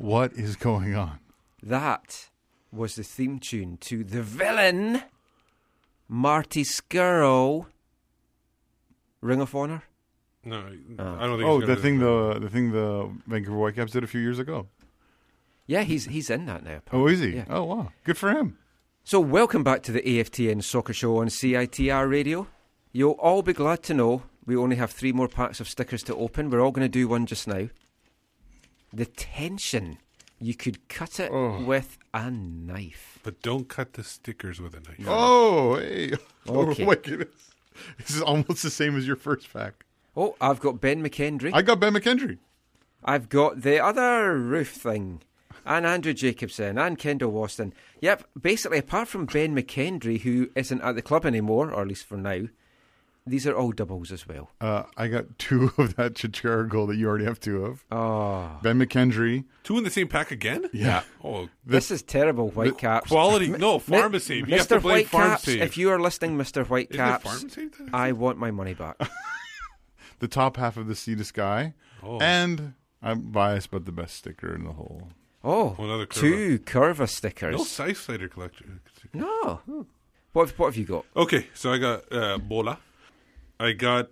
What is going on? That was the theme tune to The Villain Marty Scurro. Ring of Honor? No, I don't think. Oh, the thing the Vancouver Whitecaps did a few years ago. Yeah, he's in that now. Probably. Oh, is he? Yeah. Oh, wow, good for him. So, welcome back to the AFTN Soccer Show on CITR Radio. You'll all be glad to know we only have 3 more packs of stickers to open. We're all going to do one just now. The tension. You could cut it with a knife. But don't cut the stickers with a knife. No. Oh, hey. Okay. Oh, my goodness. This is almost the same as your first pack. Oh, I've got Ben McKendry. I got Ben McKendry. I've got the other roof thing. And Andrew Jacobson and Kendall Waston. Yep, basically, apart from Ben McKendry, who isn't at the club anymore, or at least for now, these are all doubles as well. I got 2 of that Chichara goal that you already have 2 of. Oh. Ben McKendry. 2 in the same pack again? Yeah. Oh, this is terrible, Whitecaps. Quality, no, PharmaSave. Mr. You have to blame PharmaSave. If you are listening, Mr. Whitecaps, I want my money back. The top half of the Sea to Sky. Oh. And I'm biased, but the best sticker in the whole. Oh, another Curva. 2 Curva stickers. No Scythe Slater collection. No. Hmm. What have you got? Okay, so I got Bola. I got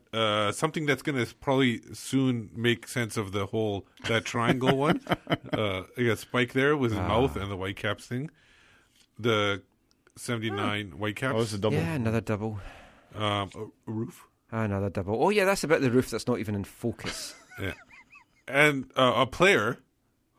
something that's going to probably soon make sense of the whole, that triangle one. I got Spike there with his mouth and the Whitecaps thing. The 79 Whitecaps. Oh, it's a double. Yeah, another double. A roof. Another double. Oh, yeah, that's about the roof that's not even in focus. Yeah. And a player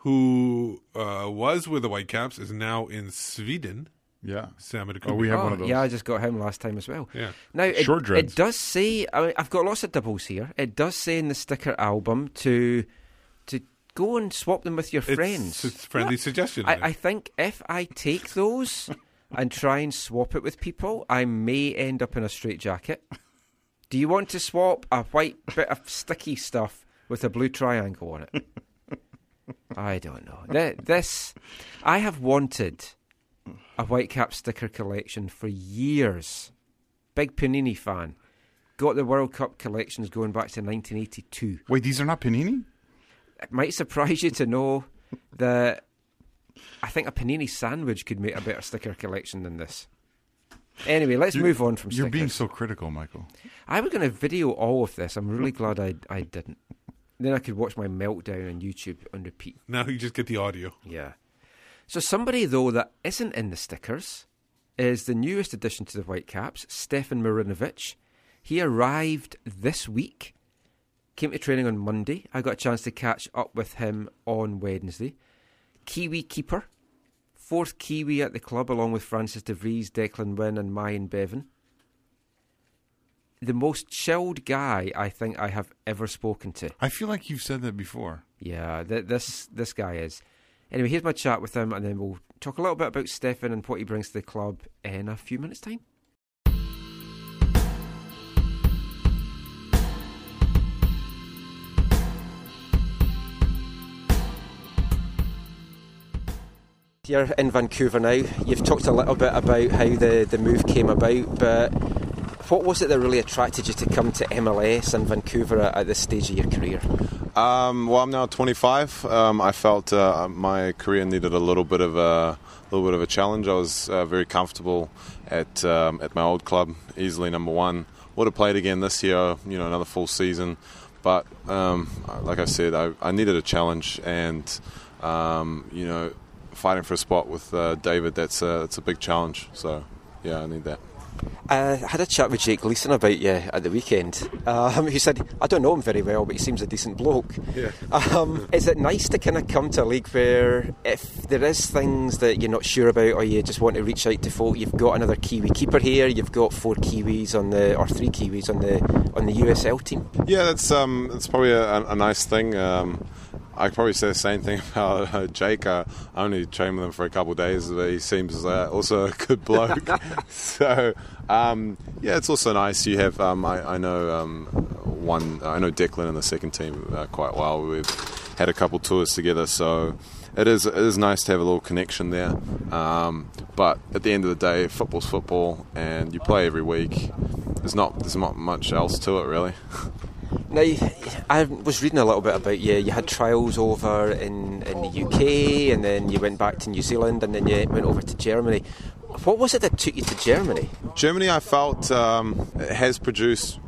who was with the Whitecaps is now in Sweden. Yeah. Sam Cronin. Oh, we have one of those. Yeah, I just got him last time as well. Yeah. Now, it does say, I mean, I've got lots of doubles here. It does say in the sticker album to go and swap them with your friends. It's a friendly suggestion. I think if I take those and try and swap it with people, I may end up in a straitjacket. Do you want to swap a white bit of sticky stuff with a blue triangle on it? I don't know. This, I have wanted a Whitecap sticker collection for years. Big Panini fan. Got the World Cup collections going back to 1982. Wait, these are not Panini? It might surprise you to know that I think a Panini sandwich could make a better sticker collection than this. Anyway, let's move on from stickers. You're being so critical, Michael. I was going to video all of this. I'm really glad I didn't. Then I could watch my meltdown on YouTube on repeat. Now you just get the audio. Yeah. So somebody, though, that isn't in the stickers is the newest addition to the Whitecaps, Stefan Marinovic. He arrived this week, came to training on Monday. I got a chance to catch up with him on Wednesday. Kiwi keeper, 4th Kiwi at the club, along with Francis De Vries, Declan Wynn and Mayan Bevan. The most chilled guy I think I have ever spoken to. I feel like you've said that before. Yeah, this guy is. Anyway, here's my chat with him, and then we'll talk a little bit about Stefan and what he brings to the club in a few minutes' time. You're in Vancouver now. You've talked a little bit about how the move came about, but what was it that really attracted you to come to MLS and Vancouver at this stage of your career? Well, I'm now 25. I felt my career needed a little bit of a challenge. I was very comfortable at my old club, easily number 1. Would have played again this year, you know, another full season. But like I said, I needed a challenge, and you know, fighting for a spot with David, that's a big challenge. So yeah, I need that. I had a chat with Jake Gleeson about you at the weekend. He said, I don't know him very well, but he seems a decent bloke. Yeah. Is it nice to kind of come to a league where if there is things that you're not sure about or you just want to reach out to folk, you've got another Kiwi keeper here, you've got 3 Kiwis on the USL team? Yeah, that's probably a nice thing. I could probably say the same thing about Jake. I only trained with him for a couple of days, but he seems also a good bloke. So, yeah, it's also nice. You have, I know Declan in the second team quite well. We've had a couple tours together, so it is nice to have a little connection there. But at the end of the day, football's football, and you play every week. There's not much else to it, really. Now, I was reading a little bit about you. You had trials over in the UK, and then you went back to New Zealand, and then you went over to Germany. What was it that took you to Germany? Germany, I felt, has produced...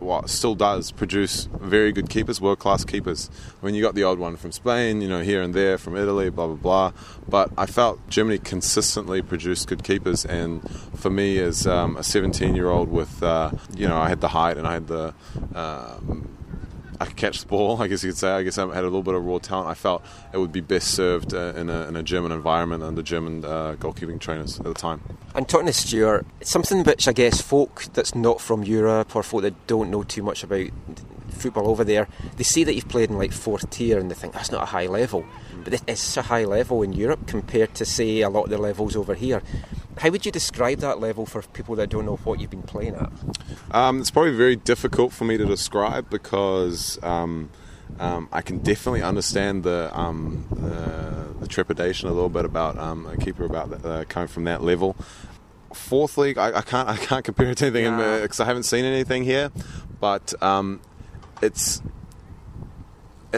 well, still does produce very good keepers, world-class keepers. I mean, you got the old one from Spain, you know, here and there, from Italy, blah, blah, blah. But I felt Germany consistently produced good keepers. And for me, as a 17-year-old with, you know, I had the height and I had the... I could catch the ball, I guess you could say. I guess I had a little bit of raw talent. I felt it would be best served in a German environment under German goalkeeping trainers at the time. And talking to Stuart, it's something which I guess folk that's not from Europe or folk that don't know too much about football over there, they see that you've played in like fourth tier and they think that's not a high level. But it's a high level in Europe compared to, say, a lot of the levels over here. How would you describe that level for people that don't know what you've been playing at? It's probably very difficult for me to describe because I can definitely understand the trepidation a little bit about a keeper about coming from that level. Fourth league, I can't compare it to anything because I haven't seen anything here, but it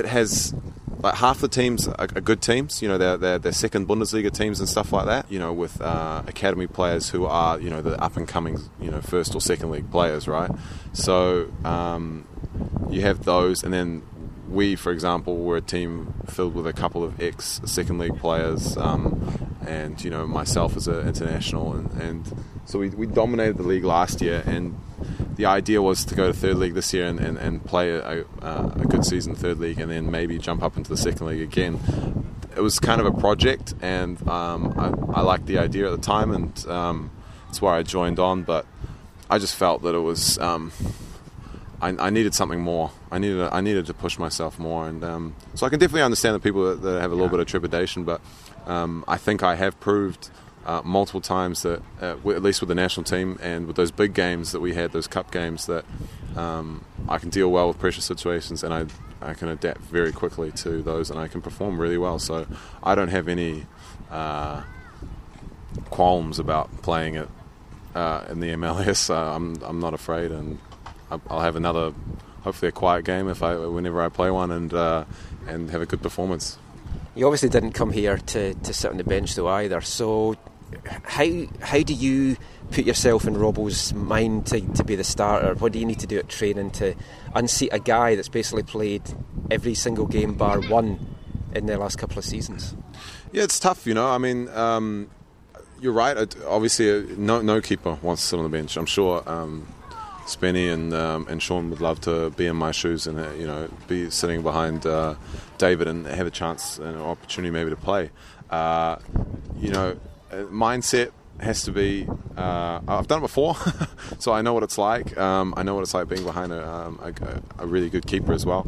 has. Like half the teams are good teams, you know, they're second Bundesliga teams and stuff like that, you know, with academy players who are, you know, the up-and-coming, you know, first or second league players, right? So you have those, and then we, for example, were a team filled with a couple of ex-second league players and, you know, myself as an international, and so we dominated the league last year, and the idea was to go to third league this year and play a good season third league and then maybe jump up into the second league again. It was kind of a project, and I liked the idea at the time, and that's why I joined on, but I just felt that it was I needed something more. I needed to push myself more, and so I can definitely understand the people that have a little bit of trepidation, but I think I have proved multiple times that, at least with the national team and with those big games that we had, those cup games, that I can deal well with pressure situations, and I can adapt very quickly to those, and I can perform really well. So I don't have any qualms about playing it in the MLS. I'm not afraid, and I'll have another, hopefully a quiet game whenever I play one, and have a good performance. You obviously didn't come here to sit on the bench though either, so how do you put yourself in Robbo's mind to be the starter? What do you need to do at training to unseat a guy that's basically played every single game bar one in the last couple of seasons? Yeah, it's tough, you know. I mean, you're right. Obviously, no keeper wants to sit on the bench. I'm sure Spenny and Sean would love to be in my shoes and you know, be sitting behind David and have a chance and an opportunity maybe to play. You know, mindset has to be. I've done it before, so I know what it's like. I know what it's like being behind a really good keeper as well.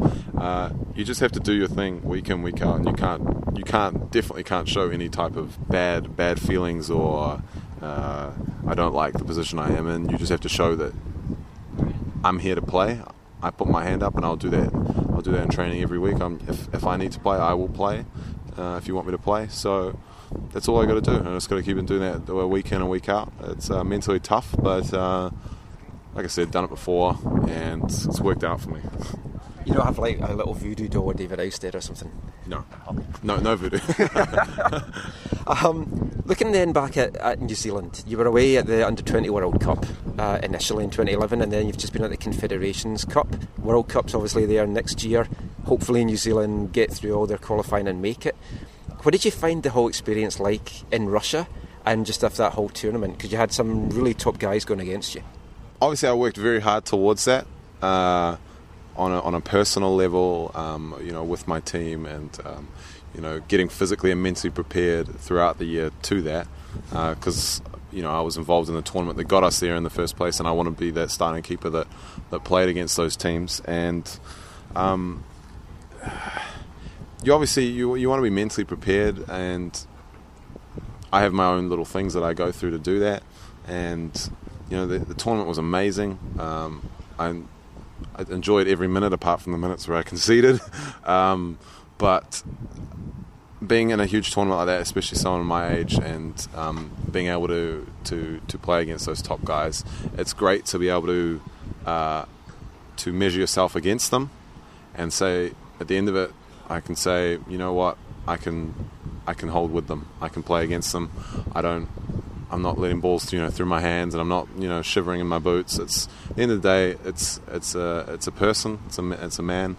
You just have to do your thing week in, week out, and you definitely can't show any type of bad feelings or I don't like the position I am in. You just have to show that I'm here to play. I put my hand up, and I'll do that. I'll do that in training every week. If I need to play, I will play. If you want me to play, so that's all I got to do. I just got to keep on doing that week in and week out. It's mentally tough, but like I said, done it before, and it's worked out for me. You don't have like a little voodoo doll or David Ousted or something? No, no voodoo. Looking then back at New Zealand, you were away at the Under-20 World Cup initially in 2011, and then you've just been at the Confederations Cup. World Cup's obviously there next year. Hopefully New Zealand get through all their qualifying and make it. What did you find the whole experience like in Russia and just after that whole tournament? Because you had some really top guys going against you. Obviously, I worked very hard towards that. On a personal level, you know, with my team and, you know, getting physically and mentally prepared throughout the year to that, because, you know, I was involved in the tournament that got us there in the first place, and I want to be that starting keeper that played against those teams. And you want to be mentally prepared, and I have my own little things that I go through to do that. And, you know, the tournament was amazing. I enjoyed every minute apart from the minutes where I conceded, but being in a huge tournament like that, especially someone my age, and being able to play against those top guys, it's great to be able to measure yourself against them and say at the end of it, I can say, you know what, I can hold with them, I can play against them, I don't I'm not letting balls through my hands, and I'm not shivering in my boots. It's at the end of the day, it's a person, it's a man,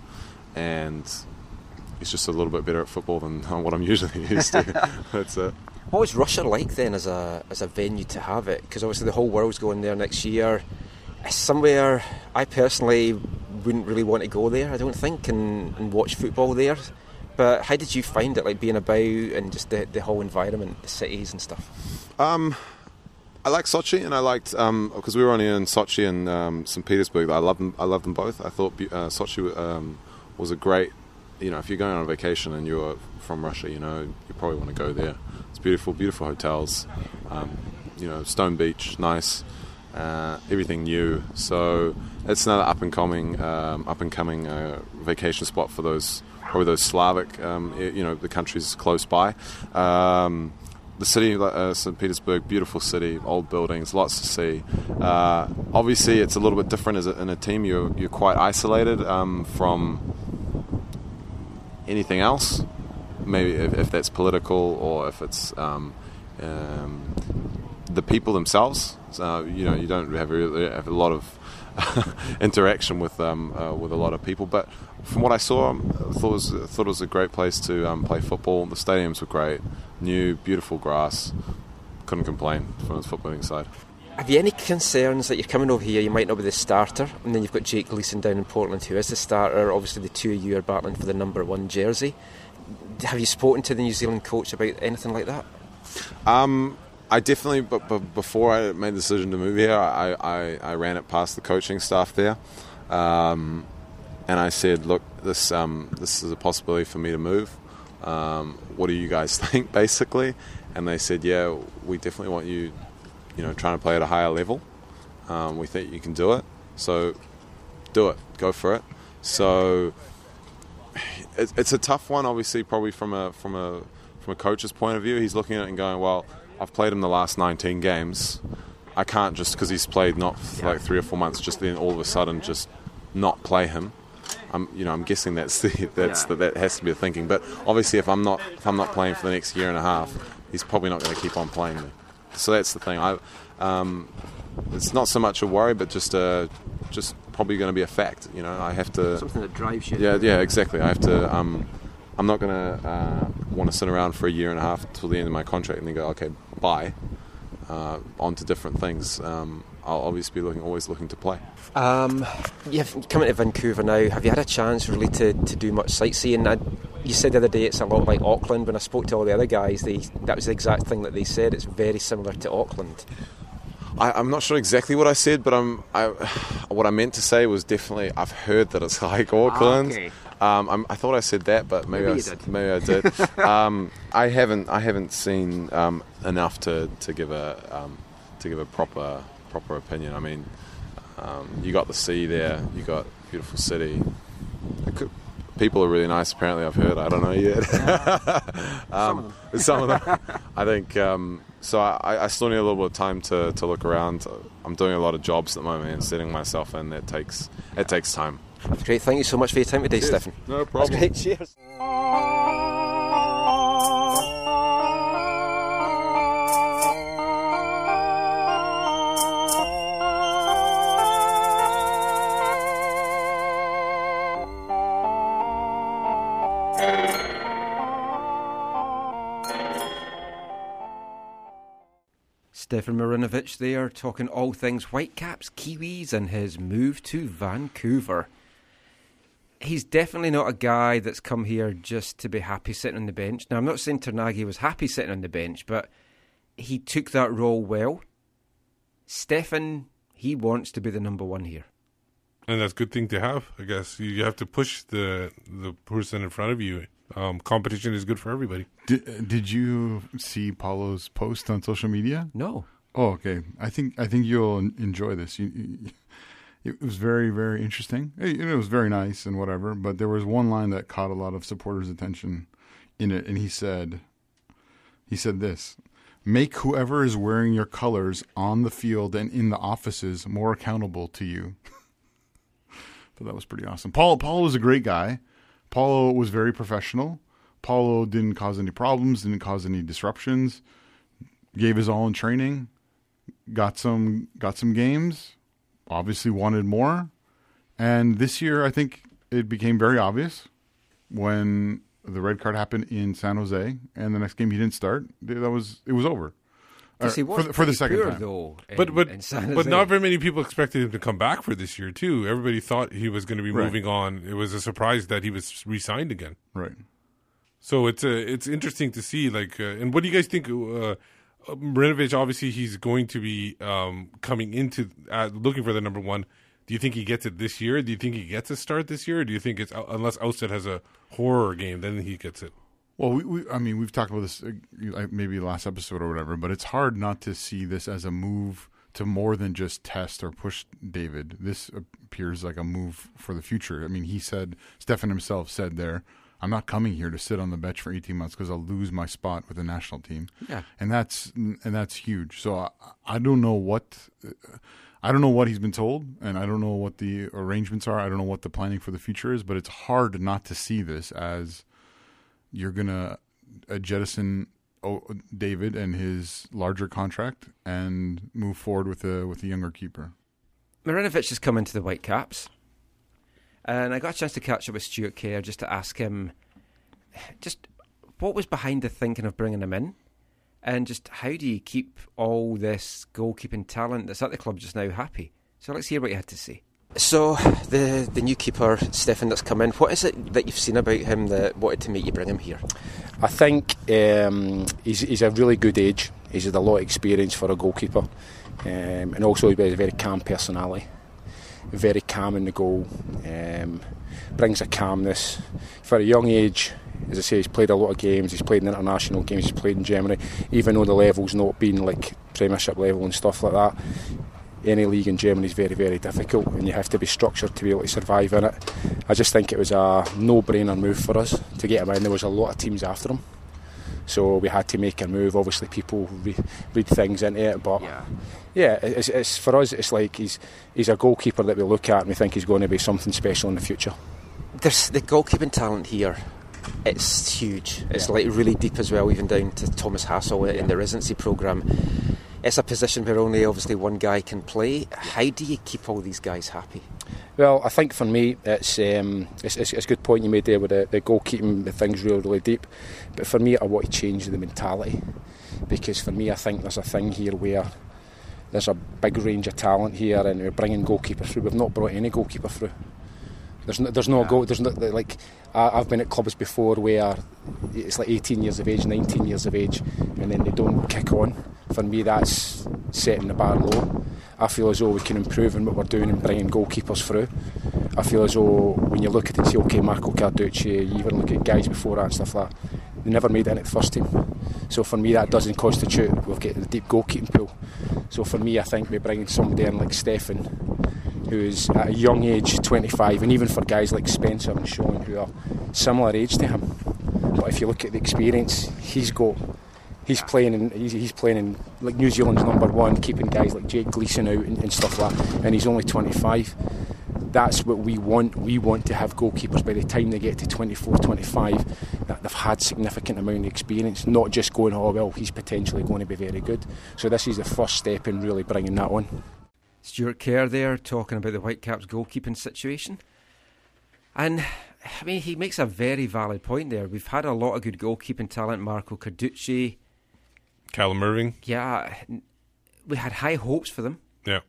and he's just a little bit better at football than what I'm usually used to. That's it. What was Russia like then as a venue to have it? Because obviously the whole world's going there next year. It's somewhere I personally wouldn't really want to go there, I don't think, and watch football there. But how did you find it, like being about and just the whole environment, the cities and stuff? I liked Sochi, and I liked because we were only in Sochi and St. Petersburg. I loved them both. I thought Sochi was a great. If you're going on a vacation and you're from Russia, you probably want to go there. It's beautiful, beautiful hotels. Stone Beach, nice. Everything new, so it's another up and coming vacation spot for those Slavic, the countries close by. The city, St. Petersburg, beautiful city, old buildings, lots to see. Obviously, it's a little bit different as in a team. You're quite isolated from anything else. Maybe if that's political or if it's the people themselves. You don't have a lot of interaction with a lot of people. But from what I saw, I thought it was a great place to play football. The stadiums were great, new, beautiful grass. Couldn't complain from the footballing side. Have you any concerns that you're coming over here, you might not be the starter, and then you've got Jake Gleeson down in Portland who is the starter? Obviously the two of you are battling for the number one jersey. Have you spoken to the New Zealand coach about anything like that? I definitely, but before I made the decision to move here, I ran it past the coaching staff there, and I said, look, this is a possibility for me to move. What do you guys think, basically? And they said, yeah, we definitely want you, trying to play at a higher level. We think you can do it, so do it, go for it. So it's a tough one, obviously, probably from a coach's point of view. He's looking at it and going, well, I've played him the last 19 games. I can't just, because he's played not like 3 or 4 months, just then all of a sudden just not play him. I'm guessing that has to be the thinking. But obviously, if I'm not playing for the next year and a half, he's probably not going to keep on playing me. So that's the thing. It's not so much a worry, but just probably going to be a fact. I have to, something that drives you. Yeah, exactly. I have to. I'm not going to want to sit around for a year and a half till the end of my contract and then go, okay, bye, on to different things. I'll obviously be always looking to play. You've come into Vancouver now. Have you had a chance really to do much sightseeing? You said the other day it's a lot like Auckland. When I spoke to all the other guys, that was the exact thing that they said. It's very similar to Auckland. I'm not sure exactly what I said, but what I meant to say was definitely I've heard that it's like Auckland. Okay. I thought I said that, but maybe I did. I haven't seen enough to give a proper opinion. I mean, you got the sea there, you got a beautiful city. People are really nice. Apparently, I've heard. I don't know yet. Some of them. I think. So I still need a little bit of time to look around. I'm doing a lot of jobs at the moment and setting myself in. It takes time. That's great. Thank you so much for your time today, Stephen. No problem. That's great. Cheers. Stefan Marinovic there, talking all things Whitecaps, Kiwis and his move to Vancouver. He's definitely not a guy that's come here just to be happy sitting on the bench. Now, I'm not saying Ternaghi was happy sitting on the bench, but he took that role well. Stefan, he wants to be the number one here. And that's a good thing to have, I guess. You have to push the person in front of you. Competition is good for everybody. Did you see Paulo's post on social media? No. Oh, okay. I think you'll enjoy this. It was very, very interesting. It was very nice and whatever, but there was one line that caught a lot of supporters' attention in it, and he said this: "Make whoever is wearing your colors on the field and in the offices more accountable to you." So that was pretty awesome. Paulo was a great guy. Paulo was very professional. Paulo didn't cause any problems, didn't cause any disruptions. gave his all in training, got some games, obviously wanted more. And this year, I think it became very obvious when the red card happened in San Jose, and the next game he didn't start. It was over. For the second time. Though, but not very many people expected him to come back for this year, too. Everybody thought he was going to be moving on. It was a surprise that he was re-signed again. Right. So it's interesting to see. And what do you guys think? Marinovic, obviously, he's going to be coming into looking for the number one. Do you think he gets it this year? Do you think he gets a start this year? Or do you think it's unless Ousted has a horror game, then he gets it? Well, we've talked about this maybe last episode or whatever, but it's hard not to see this as a move to more than just test or push David. This appears like a move for the future. I mean, Stefan himself said there, I'm not coming here to sit on the bench for 18 months because I'll lose my spot with the national team. Yeah. And that's huge. So I don't know what he's been told, and I don't know what the arrangements are. I don't know what the planning for the future is, but it's hard not to see this as you're going to jettison David and his larger contract and move forward with a younger keeper. Marinovic has come into the Whitecaps, and I got a chance to catch up with Stuart Kerr just to ask him just what was behind the thinking of bringing him in, and just how do you keep all this goalkeeping talent that's at the club just now happy? So let's hear what you had to say. So the new keeper, Stefan, that's come in, what is it that you've seen about him that wanted to make you bring him here? I think he's a really good age. He's had a lot of experience for a goalkeeper, and also he has a very calm personality, very calm in the goal, brings a calmness. For a young age, as I say, he's played a lot of games, he's played in international games, he's played in Germany, even though the level's not been like Premiership level and stuff like that. Any league in Germany is very, very difficult, and you have to be structured to be able to survive in it. I just think it was a no-brainer move for us to get him in. There was a lot of teams after him, so we had to make a move. Obviously, people read things into it, but yeah, it's for us. It's like he's a goalkeeper that we look at and we think he's going to be something special in the future. There's the goalkeeping talent here. It's huge. It's like really deep as well, even down to Thomas Hassel in the residency programme. It's a position where only obviously one guy can play. How do you keep all these guys happy? Well, I think for me, it's a good point you made there with the goalkeeping, the thing's really, really deep. But for me, I want to change the mentality, because for me, I think there's a thing here where there's a big range of talent here, and we're bringing goalkeepers through. We've not brought any goalkeeper through. I've been at clubs before where it's like 18 years of age, 19 years of age, and then they don't kick on. For me, that's setting the bar low. I feel as though we can improve in what we're doing and bringing goalkeepers through. I feel as though when you look at it and say, okay, Marco Carducci, you even look at guys before that and stuff like that, they never made it in at the first team. So for me, that doesn't constitute we've got the deep goalkeeping pool. So for me, I think we're bringing somebody in like Stefan, who's at a young age, 25, and even for guys like Spencer and Sean, who are similar age to him. But if you look at the experience he's playing in like New Zealand's number one, keeping guys like Jake Gleeson out and stuff like that, and he's only 25. That's what we want. We want to have goalkeepers by the time they get to 24, 25 that they've had significant amount of experience, not just going, oh well, he's potentially going to be very good. So this is the first step in really bringing that on. Stuart Kerr there talking about the Whitecaps goalkeeping situation. And, I mean, he makes a very valid point there. We've had a lot of good goalkeeping talent. Marco Carducci. Callum Irving. Yeah. We had high hopes for them. Yeah.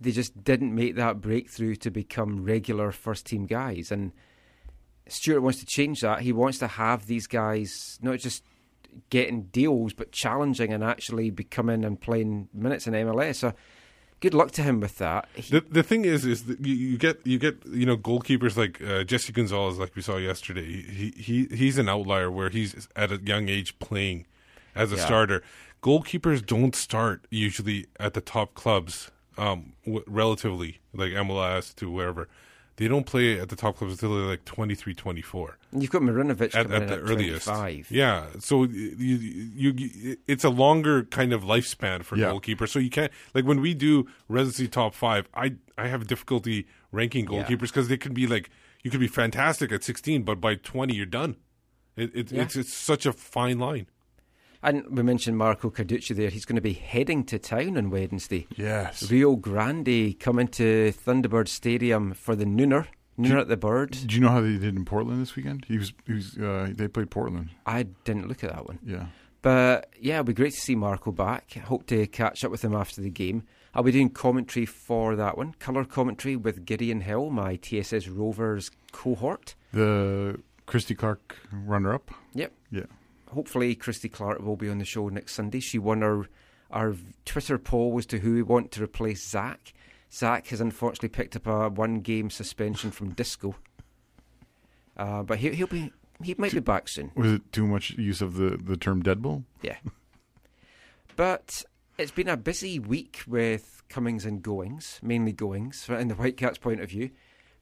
They just didn't make that breakthrough to become regular first-team guys. And Stuart wants to change that. He wants to have these guys not just getting deals, but challenging and actually becoming and playing minutes in MLS. So, good luck to him with that. The thing is that you get goalkeepers like Jesse Gonzalez, like we saw yesterday. He's an outlier where he's at a young age playing as a starter. Goalkeepers don't start usually at the top clubs, relatively, like MLS to wherever. They don't play at the top clubs until they're like 23, 24. You've got Marinovic at the earliest. 25. Yeah, so it's a longer kind of lifespan for goalkeepers. So you can't, like when we do residency top five, I have difficulty ranking goalkeepers because they could be like, you could be fantastic at 16, but by 20 you're done. It's such a fine line. And we mentioned Marco Carducci there. He's going to be heading to town on Wednesday. Yes. Rio Grande coming to Thunderbird Stadium for the Nooner. Nooner at the Bird. Do you know how they did in Portland this weekend? They played Portland. I didn't look at that one. Yeah. But yeah, it'll be great to see Marco back. Hope to catch up with him after the game. I'll be doing commentary for that one. Colour commentary with Gideon Hill, my TSS Rovers cohort. The Christy Clark runner-up. Yep. Yeah. Hopefully Christy Clark will be on the show next Sunday. She won our Twitter poll as to who we want to replace Zach. Zach has unfortunately picked up a one-game suspension from Disco. But he might be back soon. Was it too much use of the term deadball? Yeah. But it's been a busy week with comings and goings, mainly goings, in the Whitecaps' point of view.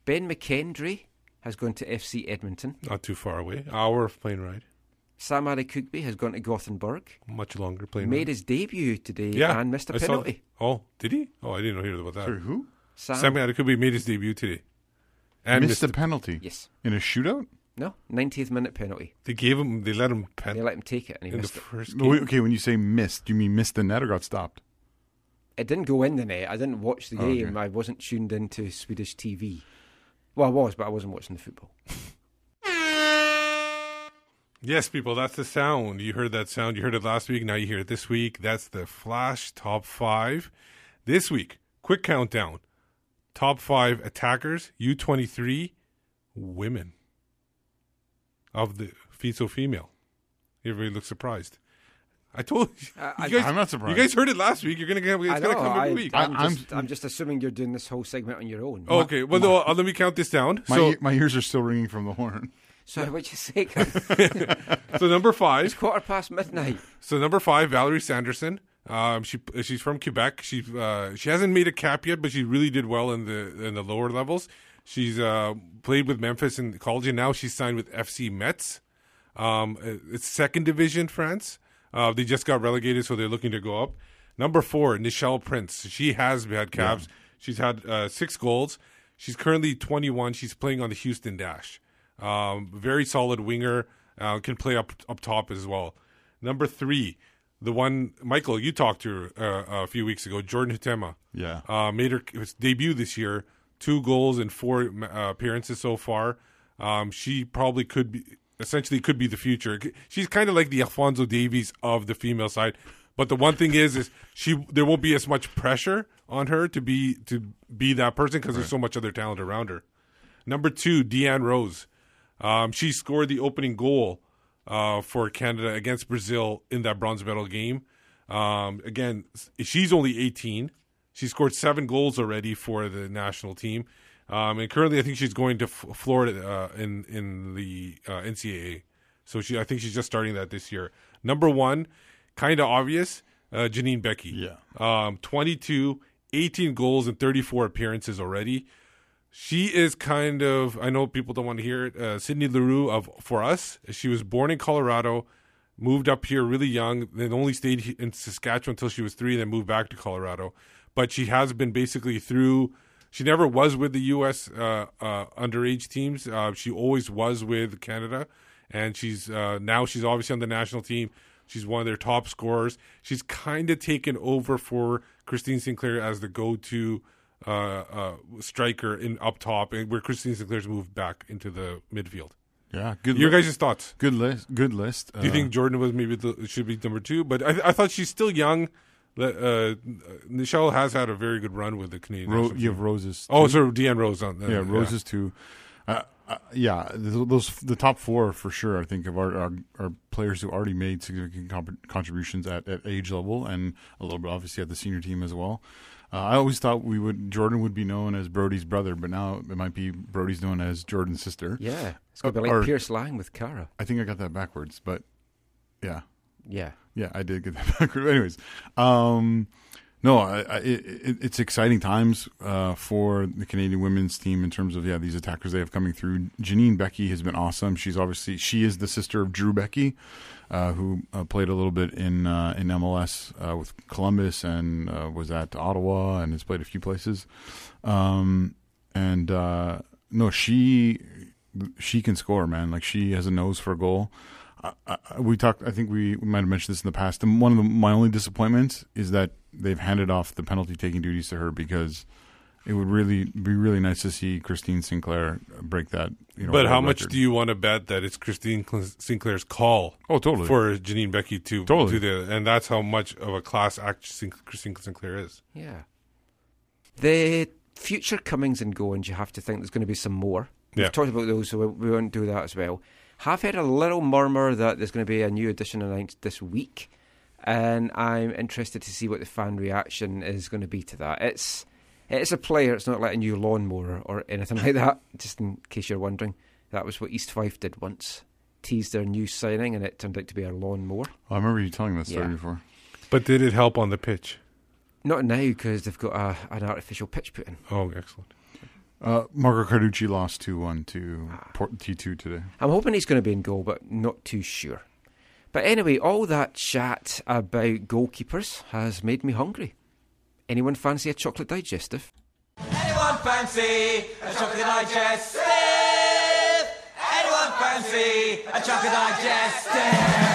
Ben McKendry has gone to FC Edmonton. Not too far away. Hour of plane ride. Sam Arikugbe has gone to Gothenburg. Much longer plane ride. Made his debut today and missed a penalty. Oh, did he? Oh, I didn't hear about that. Sorry, who? Sam Arikugbe made his debut today. And missed a penalty? Yes. In a shootout? No, 90th minute penalty. They let him take it, and he missed it. Okay, when you say missed, do you mean missed the net or got stopped? It didn't go in the net. I didn't watch the game. Okay. I wasn't tuned into Swedish TV. Well, I was, but I wasn't watching the football. Yes, people, that's the sound. You heard that sound. You heard it last week. Now you hear it this week. That's the Flash Top 5. This week, quick countdown. Top 5 attackers, U23, women. Of the fetal female. Everybody looks surprised. I told you. I'm not surprised. You guys heard it last week. You're going to come every week. I'm just assuming you're doing this whole segment on your own. Okay. Well, let me count this down. My ears are still ringing from the horn. Sorry, what'd you say? So number 5. It's 5:15. So number 5, Valerie Sanderson. She's from Quebec. She hasn't made a cap yet, but she really did well in the lower levels. She's played with Memphis in college, and now she's signed with FC Metz. It's second division France. They just got relegated, so they're looking to go up. Number 4, Nichelle Prince. She has had caps. Yeah. She's had 6 goals. She's currently 21. She's playing on the Houston Dash. Very solid winger. Can play up top as well. Number 3, the one, Michael, you talked to a few weeks ago, Jordyn Harvey. Yeah. Made her debut this year. 2 goals and 4 appearances so far. She probably could be the future. She's kind of like the Alphonso Davies of the female side, but the one thing is there won't be as much pressure on her to be that person because there's so much other talent around her. Number 2, Deanne Rose. She scored the opening goal for Canada against Brazil in that bronze medal game. Again, she's only 18. She scored 7 goals already for the national team. And currently, I think she's going to Florida in the NCAA. So I think she's just starting that this year. Number 1, kind of obvious, Janine Becky. Yeah. 22, 18 goals and 34 appearances already. She is kind of, I know people don't want to hear it, Sydney Leroux for us. She was born in Colorado, moved up here really young, then only stayed in Saskatchewan until she was 3, then moved back to Colorado. But she has been basically through. She never was with the U.S. Underage teams. She always was with Canada, and she's now obviously on the national team. She's one of their top scorers. She's kind of taken over for Christine Sinclair as the go-to striker in up top, where Christine Sinclair's moved back into the midfield. Yeah, good. Your guys' thoughts? Good list. Good list. Do you think Jordyn was should be number 2? But I thought she's still young. Nichelle has had a very good run with the Canadian. You have Roses. Oh, sorry, Deanne Rose on that. Yeah, Roses too. Yeah, the top 4 for sure. I think of our players who already made significant contributions at age level and a little bit obviously at the senior team as well. I always thought Jordyn would be known as Brody's brother, but now it might be Brody's known as Jordan's sister. Yeah, it's going to be like Pierce Lang with Cara. I think I got that backwards, but yeah. Yeah, I did get that backwards. Anyways, it's exciting times for the Canadian women's team in terms of these attackers they have coming through. Janine Becky has been awesome. She is the sister of Drew Becky, who played a little bit in MLS with Columbus and was at Ottawa and has played a few places. She can score, man. Like she has a nose for a goal. we talked. I think we might have mentioned this in the past. And one of my only disappointments is that they've handed off the penalty taking duties to her, because it would really be really nice to see Christine Sinclair break that. You know, but how much do you want to bet that it's Christine Sinclair's call? Oh, totally. For Janine Becky to totally. Do the, and that's how much of a class act Christine Sinclair is. Yeah. The future comings and goings, you have to think there's going to be some more. Yeah. We've talked about those, so we won't do that as well. Have heard a little murmur that there's going to be a new edition announced this week, and I'm interested to see what the fan reaction is going to be to that. It's a player. It's not like a new lawnmower or anything like that, just in case you're wondering. That was what East Fife did once. Teased their new signing, and it turned out to be a lawnmower. I remember you telling that story before. But did it help on the pitch? Not now, because they've got an artificial pitch put in. Oh, excellent. Marco Carducci lost 2-1 to T2 today. I'm hoping he's going to be in goal, but not too sure. But anyway, all that chat about goalkeepers has made me hungry. Anyone fancy a chocolate digestive? Anyone fancy a chocolate digestive? Anyone fancy a chocolate digestive?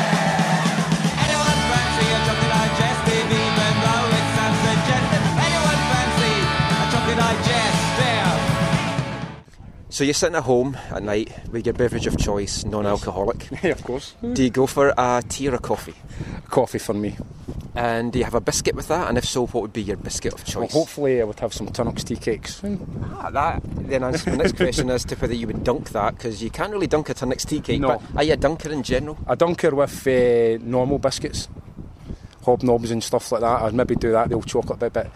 So you're sitting at home at night with your beverage of choice, non-alcoholic. Yeah, of course. Do you go for a tea or a coffee? Coffee for me. And do you have a biscuit with that? And if so, what would be your biscuit of choice? Well, hopefully I would have some Tunnock's tea cakes. That then answers the next question as to whether you would dunk that, because you can't really dunk a Tunnock's tea cake, no. But are you a dunker in general? A dunker with normal biscuits, hobnobs and stuff like that. I'd maybe do that, the old chocolate bit, but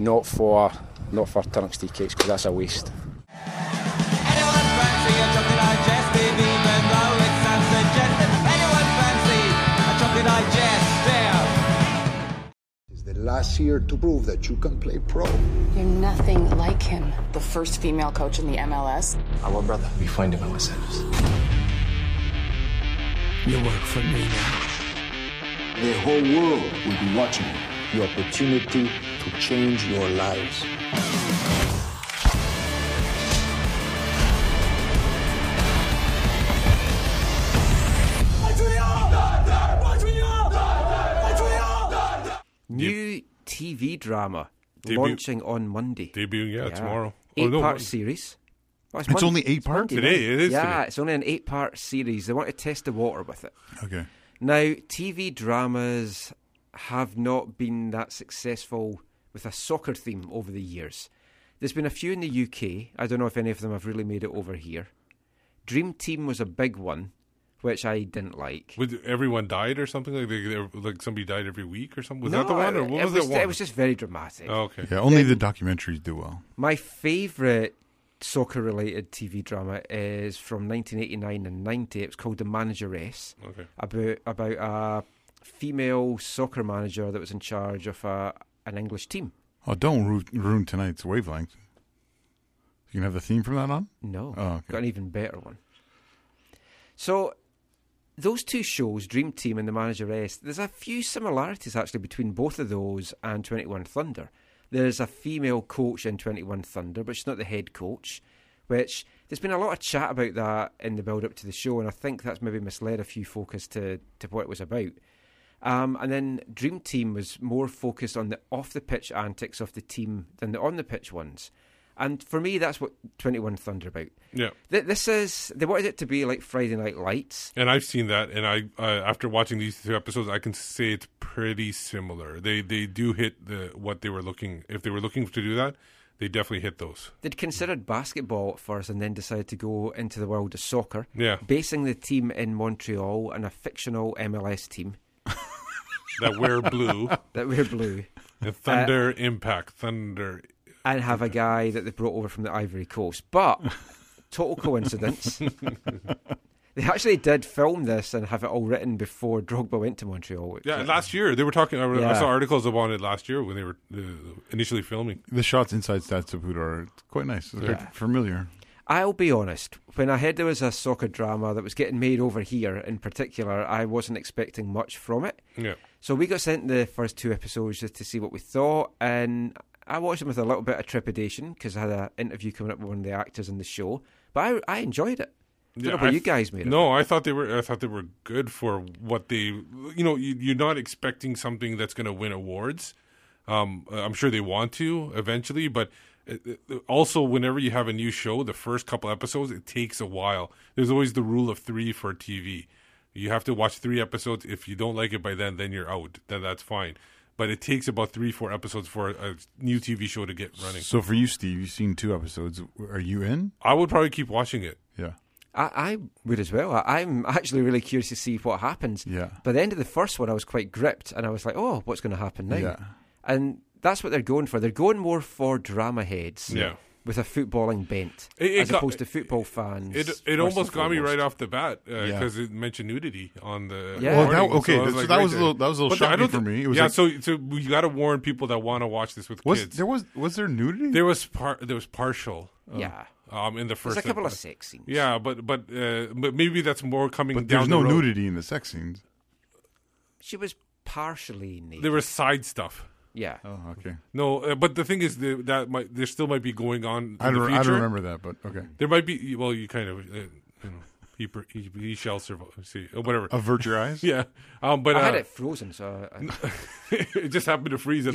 not for Tunnock's tea cakes, because that's a waste. It's the last year to prove that you can play pro. You're nothing like him. The first female coach in the MLS. Our brother. We find him ourselves. You work for me now. The whole world will be watching you. The opportunity to change your lives. New TV drama launching on Monday. Debuting, tomorrow. Eight-part series. Well, it's only eight-part today. It is. Yeah, today. It's only an eight-part series. They want to test the water with it. Okay. Now, TV dramas have not been that successful with a soccer theme over the years. There's been a few in the UK. I don't know if any of them have really made it over here. Dream Team was a big one, which I didn't like. Everyone died or something? Like somebody died every week or something? Was that the one? Or what was that one? It was just very dramatic. Oh, okay. Yeah, only the documentaries do well. My favourite soccer-related TV drama is from 1989 and 90. It was called The Manageress. Okay. About a female soccer manager that was in charge of an English team. Oh, don't ruin tonight's wavelength. You can have the theme from that on? No. Oh, okay. Got an even better one. So... those two shows, Dream Team and The Manageress, there's a few similarities actually between both of those and 21 Thunder. There's a female coach in 21 Thunder, but she's not the head coach, which there's been a lot of chat about that in the build-up to the show, and I think that's maybe misled a few folk as to what it was about. And then Dream Team was more focused on the off-the-pitch antics of the team than the on-the-pitch ones. And for me, that's what 21 Thunder about. Yeah, this is they wanted it to be like Friday Night Lights. And I've seen that, and I after watching these two episodes, I can say it's pretty similar. They do hit what they were looking. If they were looking to do that, they definitely hit those. They'd considered basketball at first, and then decided to go into the world of soccer. Yeah, basing the team in Montreal and a fictional MLS team that wear blue. And Thunder Impact. Thunder. And have a guy that they brought over from the Ivory Coast. But, total coincidence. They actually did film this and have it all written before Drogba went to Montreal. Yeah, last year. They were talking... I saw articles about it last year when they were initially filming. The shots inside Stade Saputo are quite nice. They're familiar. I'll be honest. When I heard there was a soccer drama that was getting made over here in particular, I wasn't expecting much from it. Yeah. So we got sent the first two episodes just to see what we thought, and... I watched them with a little bit of trepidation because I had an interview coming up with one of the actors in the show, but I enjoyed it. Yeah, what you guys made of it. I thought they were good for what they. You're not expecting something that's going to win awards. I'm sure they want to eventually, but also whenever you have a new show, the first couple episodes, it takes a while. There's always the rule of three for TV. You have to watch 3 episodes. If you don't like it by then you're out. Then that's fine. But it takes about 3-4 episodes for a new TV show to get running. So for you, Steve, you've seen 2 episodes. Are you in? I would probably keep watching it. Yeah. I would as well. I'm actually really curious to see what happens. Yeah. By the end of the first one, I was quite gripped, and I was like, oh, what's going to happen now? Yeah. And that's what they're going for. They're going more for drama heads with a footballing bent as opposed to football fans. It almost got me right off the bat because it mentioned nudity on the warning. That was a little shocking for me. So you got to warn people that want to watch this with kids. Was there nudity? There was partial. Yeah. In the first, there's a couple of sex scenes. Yeah, but maybe that's more coming down. There's no nudity in the sex scenes. She was partially naked. There was side stuff. Yeah. Oh, okay. No, but the thing is there still might be going on. I don't remember that, but okay. There might be. Well, you kind of he shall survive. See, whatever. Avert your eyes. Yeah. But I had it frozen, so it just happened to freeze. It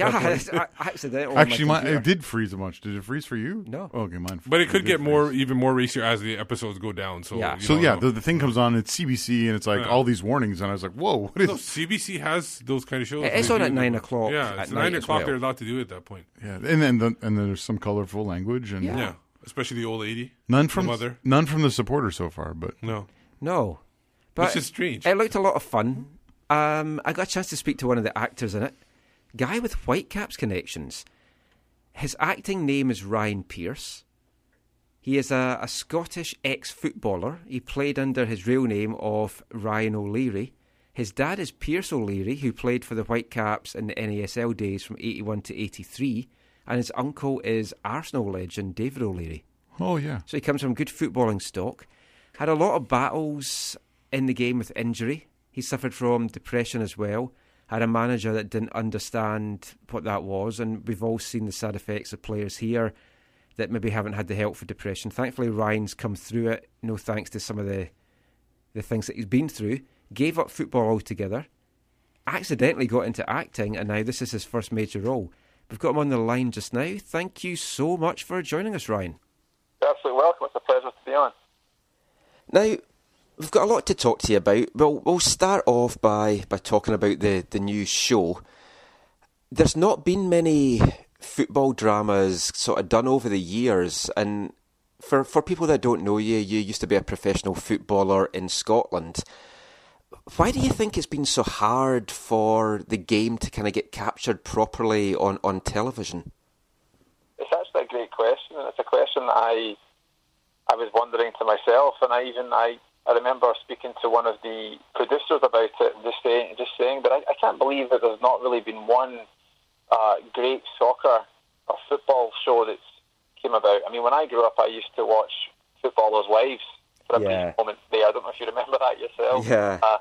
did freeze a bunch. Did it freeze for you? No. Oh, okay, mine. But it could get even more racier as the episodes go down. The thing comes on. It's CBC, and it's like all these warnings, and I was like, whoa, what is? No, CBC has those kind of shows. It's on at 9:00. Yeah, it's 9:00. Well. They're allowed to do it at that point. Yeah, and then there's some colorful language and yeah. Especially the old lady. None from the supporter so far, but no. But which is strange. It looked a lot of fun. I got a chance to speak to one of the actors in it, guy with Whitecaps connections. His acting name is Ryan Pierce. He is a Scottish ex-footballer. He played under his real name of Ryan O'Leary. His dad is Pierce O'Leary, who played for the Whitecaps in the NASL days from 81 to 83. And his uncle is Arsenal legend David O'Leary. Oh, yeah. So he comes from good footballing stock. Had a lot of battles in the game with injury. He suffered from depression as well. Had a manager that didn't understand what that was. And we've all seen the sad effects of players here that maybe haven't had the help for depression. Thankfully, Ryan's come through it, no thanks to some of the things that he's been through. Gave up football altogether. Accidentally got into acting, and now this is his first major role. We've got him on the line just now. Thank you so much for joining us, Ryan. You're absolutely welcome. It's a pleasure to be on. Now, we've got a lot to talk to you about. We'll start off by talking about the new show. There's not been many football dramas sort of done over the years. And for people that don't know you, you used to be a professional footballer in Scotland. Why do you think it's been so hard for the game to kind of get captured properly on television? It's actually a great question, and it's a question that I was wondering to myself, and I remember speaking to one of the producers about it, just saying that I can't believe that there's not really been one great soccer or football show that's came about. I mean, when I grew up, I used to watch Footballers' Lives for a brief moment there. I don't know if you remember that yourself. Yeah.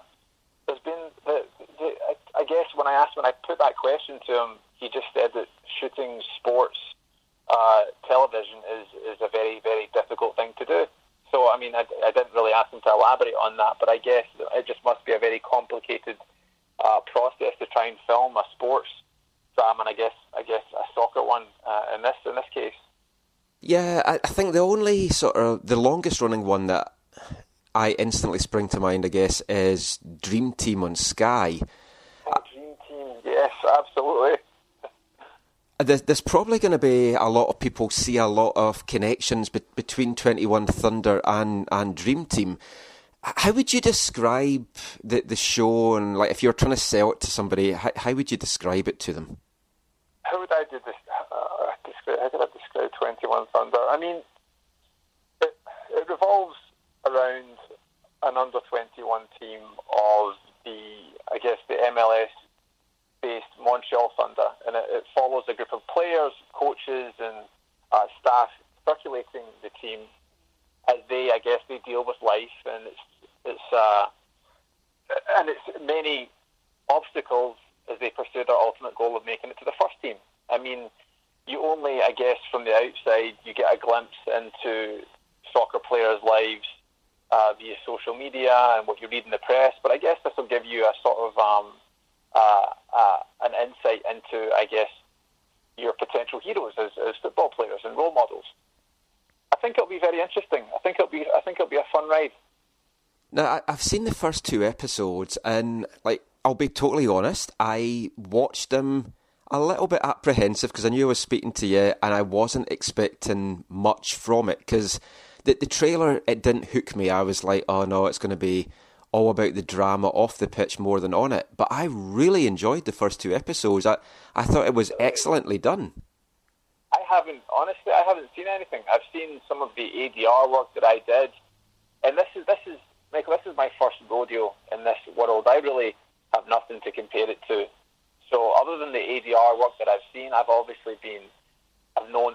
There's been, I guess when I put that question to him, he just said that shooting sports television is a very, very difficult thing to do. So, I mean, I didn't really ask him to elaborate on that, but I guess it just must be a very complicated process to try and film a sports drama, and I guess a soccer one in this case. Yeah, I think the only sort of the longest running one that I instantly spring to mind, I guess, is Dream Team on Sky. Oh, Dream Team, yes, absolutely. There's probably going to be a lot of people see a lot of connections between 21 Thunder and Dream Team. How would you describe the show? And like, if you're trying to sell it to somebody, how would you describe it to them? How would I do this? How could I describe 21 Thunder? I mean, it revolves around an under-21 team of the MLS-based Montreal Thunder. And it follows a group of players, coaches and staff circulating the team as they deal with life. And it's many obstacles as they pursue their ultimate goal of making it to the first team. I mean, you only, I guess, from the outside, you get a glimpse into soccer players' lives via social media and what you read in the press. But I guess this will give you a sort of an insight into, I guess, your potential heroes as football players and role models. I think it'll be very interesting. I think it'll be a fun ride. Now, I've seen the first two episodes, and I'll be totally honest, I watched them a little bit apprehensive because I knew I was speaking to you, and I wasn't expecting much from it because the trailer, it didn't hook me. I was like, oh no, it's going to be all about the drama off the pitch more than on it. But I really enjoyed the first two episodes. I thought it was excellently done. I haven't seen anything. I've seen some of the ADR work that I did, and this is Michael, this is my first rodeo in this world. I really have nothing to compare it to. So other than the ADR work that I've seen, I've known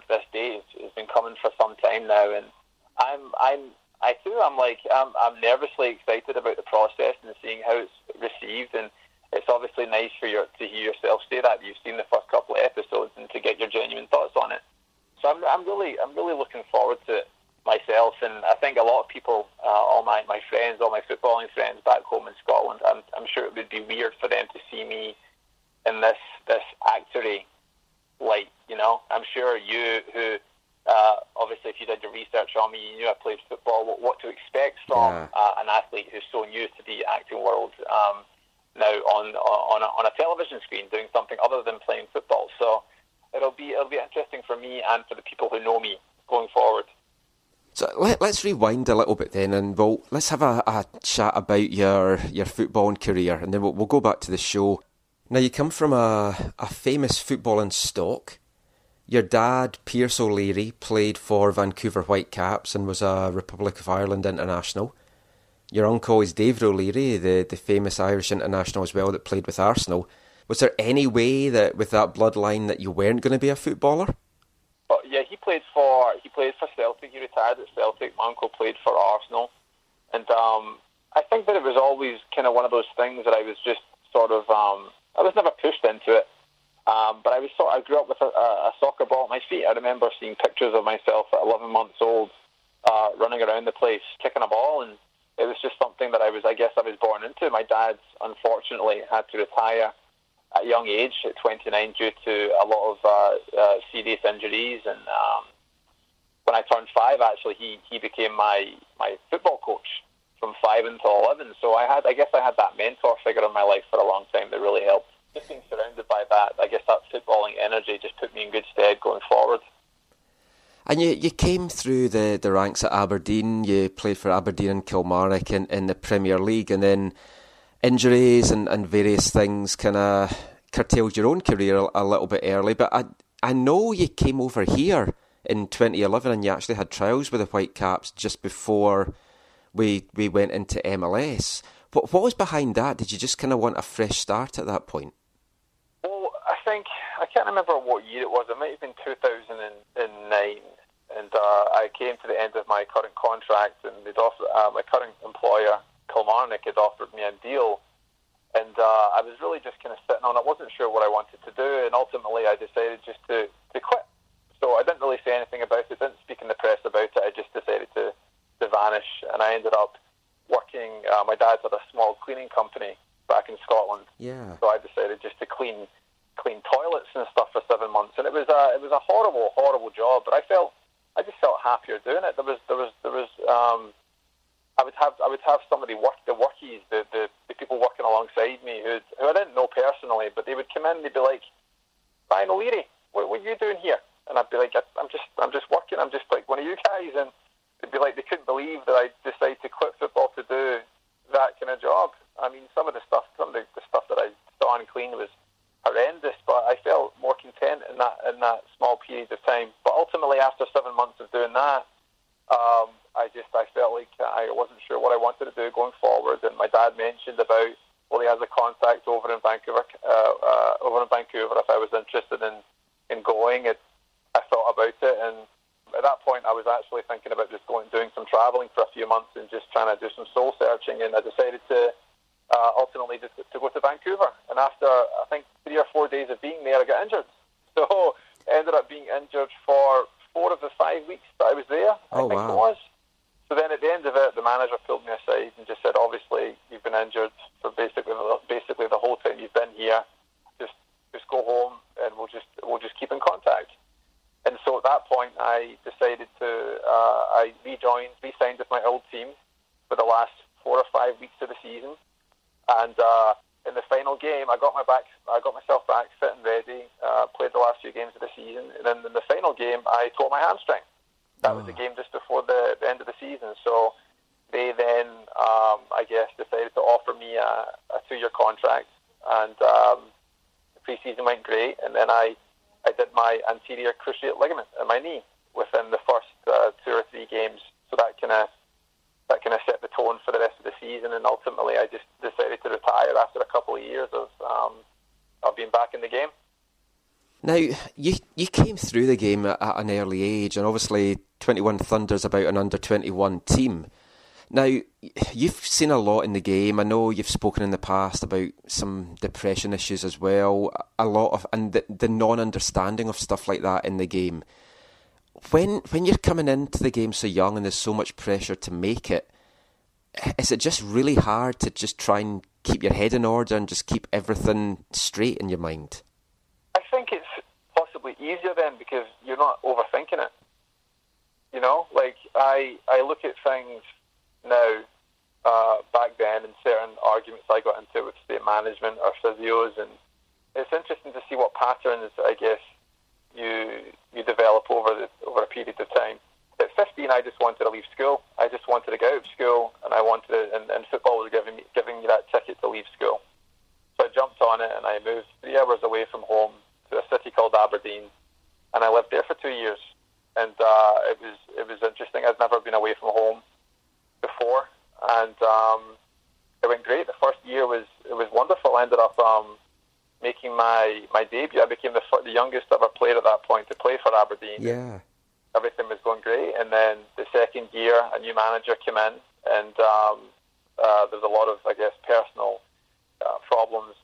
this day has been coming for some time now, and I'm nervously excited about the process and seeing how it's received. And it's obviously nice to hear yourself say that you've seen the first couple of episodes and to get your genuine thoughts on it. So I'm really looking forward to it myself, and I think a lot of people, all my friends, all my footballing friends back home in Scotland, I'm sure it would be weird for them to see me in this actory light. You know, I'm sure you who. Obviously, if you did your research on me, you knew I played football. What to expect from an athlete who's so new to the acting world now on a television screen doing something other than playing football. So it'll be interesting for me and for the people who know me going forward. So let's rewind a little bit then, and let's have a chat about your footballing career, and then we'll go back to the show. Now, you come from a famous footballing stock. Your dad, Pierce O'Leary, played for Vancouver Whitecaps and was a Republic of Ireland international. Your uncle is David O'Leary, the famous Irish international as well that played with Arsenal. Was there any way that with that bloodline that you weren't going to be a footballer? Well, yeah, he played for Celtic. He retired at Celtic. My uncle played for Arsenal, and I think that it was always kind of one of those things that I was just sort of I was never pushed into it. But I grew up with a soccer ball at my feet. I remember seeing pictures of myself at 11 months old, running around the place, kicking a ball, and it was just something that I was born into. My dad, unfortunately, had to retire at a young age, at 29, due to a lot of serious injuries. And when I turned 5, actually, he became my football coach from 5 until 11. So I guess I had that mentor figure in my life for a long time that really helped. Just being surrounded by that, I guess that footballing energy just put me in good stead going forward. And you came through the ranks at Aberdeen. You played for Aberdeen and Kilmarnock in the Premier League, and then injuries and various things kind of curtailed your own career a little bit early. But I know you came over here in 2011 and you actually had trials with the Whitecaps just before we went into MLS. What was behind that? Did you just kind of want a fresh start at that point? Well, I think, I can't remember what year it was. It might have been 2009. And I came to the end of my current contract, and they'd offered, my current employer, Kilmarnock, had offered me a deal. And I was really just kind of sitting on it. I wasn't sure what I wanted to do. And ultimately, I decided just to quit. So I didn't really say anything about it. Didn't speak in the press about it. I just decided to vanish. And I ended up working, my dad's had a small cleaning company back in Scotland. Yeah. So I decided just to clean toilets and stuff for 7 months, and it was a horrible, horrible job. But I just felt happier doing it. There was I would have somebody work the workies, the people working alongside me who I didn't know personally, but they would come in and they'd be like, "Ryan O'Leary, what are you doing here?" And I'd be like, "I'm just working. I'm just like one of you guys." And they'd be like, they couldn't believe that I decided to quit football to do that kind of job. I mean, some of the stuff that I saw and cleaned was horrendous, but I felt more content in that small period of time. But ultimately, after 7 months of doing that, I felt like I wasn't sure what I wanted to do going forward. And my dad mentioned about, well, he has a contact over in Vancouver. If I was interested in going, I thought about it, and at that point, I was actually thinking about just going and doing some travelling for a few months and just trying to do some soul searching. And I decided to ultimately to go to Vancouver. And after, I think, 3 or 4 days of being there, I got injured. So I ended up being injured for 4 of the 5 weeks that I was there. Oh, I think wow. It was. So then at the end of it, the manager pulled me aside and just said, obviously, you've been injured for basically the whole time you've been here. Just go home and we'll just keep in contact. And so at that point, I decided to, I re-signed with my old team for the last 4 or 5 weeks of the season. And in the final game, I got myself back fit and ready, played the last few games of the season. And then in the final game, I tore my hamstring. That was the game just before the end of the season. So they then, I guess, decided to offer me a 2-year contract. And the pre-season went great. And then I did my anterior cruciate ligament in my knee within the first 2 or 3 games. So that kind of set the tone for the rest of the season. And ultimately, I just decided to retire after a couple of years of being back in the game. Now, you came through the game at an early age, and obviously 21 Thunder's about an under-21 team. Now, you've seen a lot in the game. I know you've spoken in the past about some depression issues as well, and the non-understanding of stuff like that in the game. When you're coming into the game so young and there's so much pressure to make it, is it just really hard to just try and keep your head in order and just keep everything straight in your mind? I think it's possibly easier then because you're not overthinking it. You know, like I look at things now, back then, and certain arguments I got into with state management or physios, and it's interesting to see what patterns, I guess, you develop over a period of time. At 15, I just wanted to leave school. I just wanted to get out of school, and I wanted to, and football was giving me that ticket to leave school. So I jumped on it, and I moved 3 hours away from home to a city called Aberdeen, and I lived there for 2 years. And it was interesting. I'd never been away from home before, and it went great. The first year was wonderful. I ended up making my debut. I became the youngest ever player at that point to play for Aberdeen. Yeah, everything was going great. And then the second year, a new manager came in, and there was a lot of, I guess, personal problems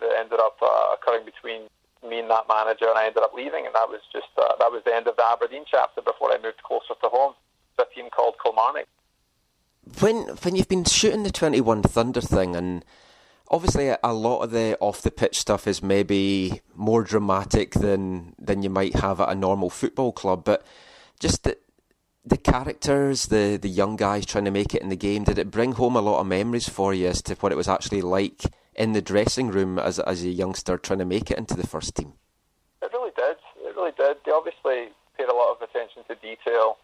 that ended up occurring between me and that manager, and I ended up leaving, and that was just that was the end of the Aberdeen chapter before I moved closer to home to a team called Kilmarnock. When you've been shooting the 21 Thunder thing, and obviously a lot of the off the pitch stuff is maybe more dramatic than you might have at a normal football club, but just the characters, the young guys trying to make it in the game, did it bring home a lot of memories for you as to what it was actually like in the dressing room as a youngster trying to make it into the first team? It really did. They obviously paid a lot of attention to detail,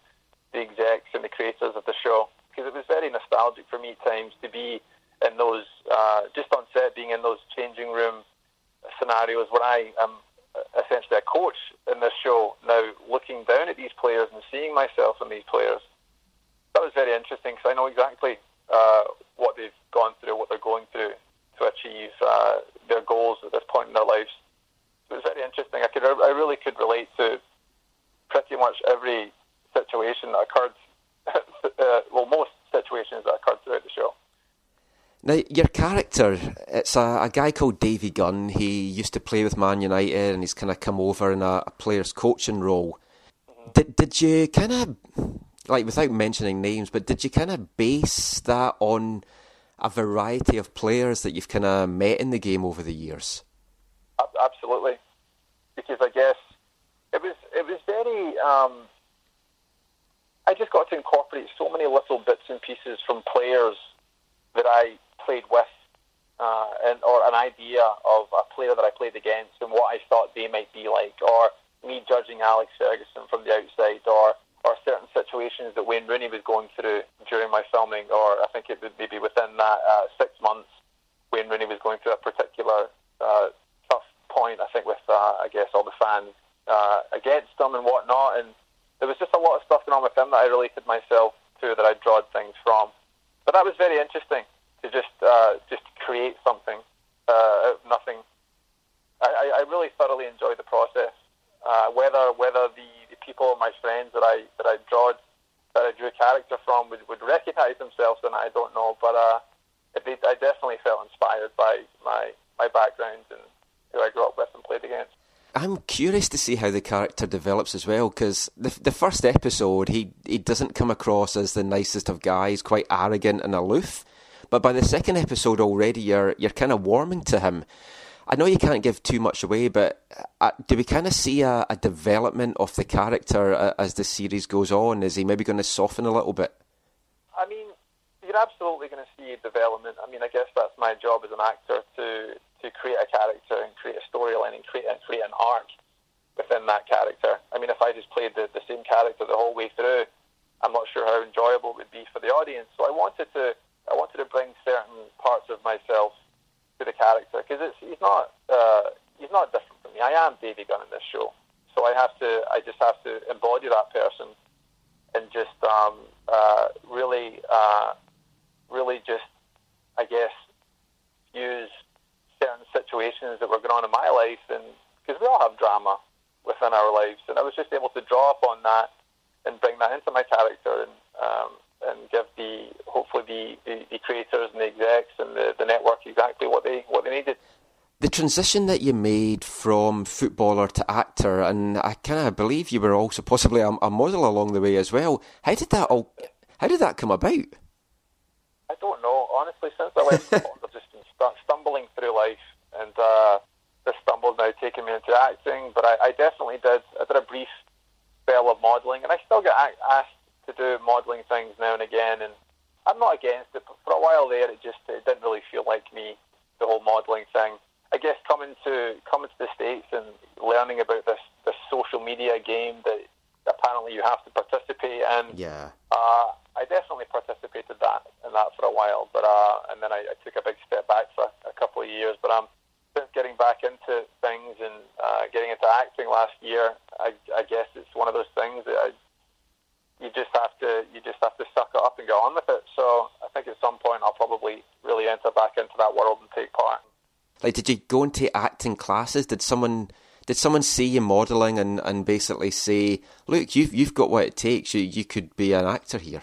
the execs and the creators of the show, because it was very nostalgic for me at times to be in those, just on set, being in those changing room scenarios where I am essentially a coach in this show now, looking down at these players and seeing myself in these players. That was very interesting because I know exactly what they've gone through, what they're going through to achieve their goals at this point in their lives. So it was very interesting. I really could relate to pretty much every situation that occurred, most situations that occurred throughout the show. Now, your character, it's a guy called Davy Gunn. He used to play with Man United and he's kind of come over in a player's coaching role. Mm-hmm. Did you kind of, like, without mentioning names, but did you kind of base that on a variety of players that you've kind of met in the game over the years? Absolutely. Because I guess it was very... I just got to incorporate so many little bits and pieces from players that I played with, or an idea of a player that I played against and what I thought they might be like, or me judging Alex Ferguson from the outside, or certain situations that Wayne Rooney was going through during my filming, or I think it would maybe within that 6 months, Wayne Rooney was going through a particular tough point, I think, with, I guess, all the fans against him and whatnot. And there was just a lot of stuff going on with him that I related myself to, that I drawed things from. But that was very interesting, to just create something out of nothing. I really thoroughly enjoyed the process. Whether the people, my friends that I drew character from would recognise themselves, then I don't know. But I definitely felt inspired by my background and who I grew up with and played against. I'm curious to see how the character develops as well, because the first episode, he doesn't come across as the nicest of guys, quite arrogant and aloof. But by the second episode already, you're kind of warming to him. I know you can't give too much away, but do we kind of see a development of the character as the series goes on? Is he maybe going to soften a little bit? I mean, you're absolutely going to see a development. I mean, I guess that's my job as an actor to create a character and create a storyline and create an arc within that character. I mean, if I just played the same character the whole way through, I'm not sure how enjoyable it would be for the audience. So I wanted to bring certain parts of myself to the character, because he's not different from me. I am Davy Gunn in this show, so I just have to embody that person and just really just, I guess, use certain situations that were going on in my life, because we all have drama within our lives, and I was just able to draw upon that and bring that into my character, and give hopefully the creators and the execs and the network exactly what they needed. The transition that you made from footballer to actor, and I kind of believe you were also possibly a model along the way as well. How did that come about? I don't know, honestly. Since I left football, I've just been stumbling through life, and this stumble's now taken me into acting. But I definitely did. I did a brief spell of modelling, and I still get asked to do modelling things now and again, and I'm not against it, but for a while there it didn't really feel like me, the whole modelling thing. I guess coming to the States and learning about this social media game that apparently you have to participate in. Yeah. I definitely participated in that for a while, but and then I took a big step back for a couple of years. But since getting back into things and getting into acting last year, I guess it's one of those things that you just have to suck it up and go on with it. So I think at some point I'll probably really enter back into that world and take part. Like, did you go into acting classes? Did someone see you modelling and basically say, "Look, you've got what it takes. You could be an actor here"?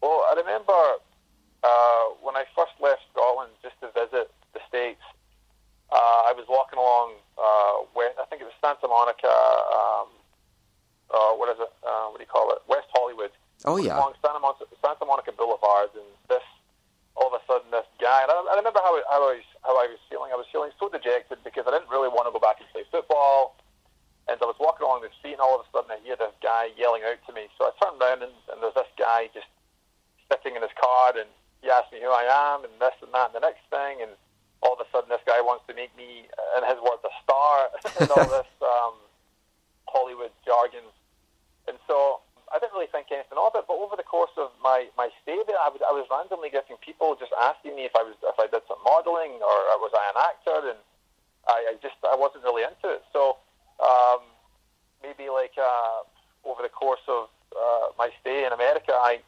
Well, I remember when I first left Scotland just to visit the States. I was walking along I think it was Santa Monica. West Hollywood. Oh, yeah. Along Santa Monica Boulevard, and this, all of a sudden, this guy. And I remember how I was feeling. I was feeling so dejected because I didn't really want to go back and play football. And I was walking along the street, and all of a sudden, I hear this guy yelling out to me. So I turned around, and there's this guy just sitting in his car, and he asked me who I am, and this and that, and the next thing. And all of a sudden, this guy wants to make me, in his words, a star, and all this Hollywood jargon. And so I didn't really think anything of it, but over the course of my stay there, I was randomly getting people just asking me if I did some modelling or was I an actor, and I wasn't really into it. So maybe over the course of my stay in America, I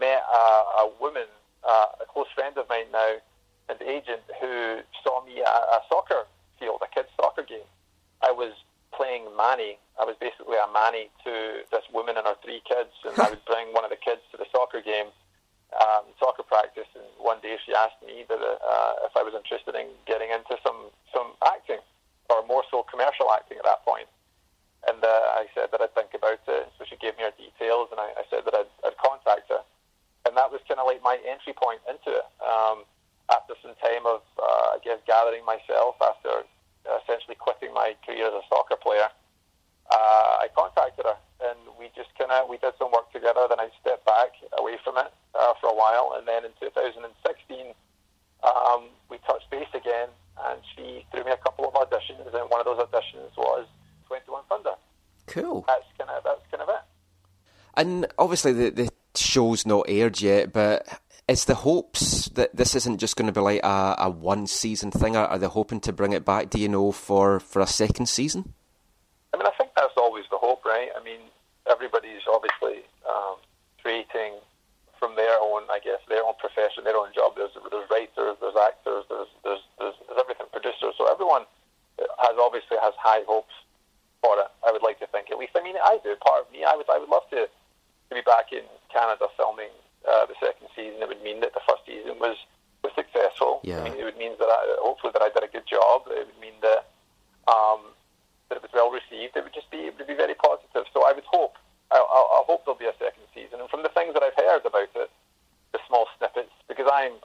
met a woman, a close friend of mine now, an agent who saw me at a soccer field, a kids' soccer game. I was playing Manny. I was basically a Manny to this woman and her three kids, and I would bring one of the kids to the soccer game, soccer practice, and one day she asked me if I was interested in getting into some acting, or more so commercial acting at that point. And I said that I'd think about it, so she gave me her details, and I said that I'd contact her. And that was kind of like my entry point into it. After some time of, I guess, gathering myself after essentially quitting my career as a soccer player, I contacted her, and we did some work together. Then I stepped back away from it for a while, and then in 2016 we touched base again, and she threw me a couple of auditions, and one of those auditions was 21 Thunder. Cool. That's kind of it. And obviously the show's not aired yet, but it's the hopes that this isn't just going to be like a one-season thing. Are they hoping to bring it back, do you know, for a second season? I mean, I think that's always the hope, right? I mean, everybody's obviously creating from their own, I guess, their own profession, their own job. There's writers, there's actors, there's everything, producers. So everyone obviously has high hopes for it, I would like to think, at least. I mean, I do. Part of me, I would love to be back in Canada filming the second season. It would mean that the first season was successful. Yeah. I mean, it would mean that hopefully that I did a good job. It would mean that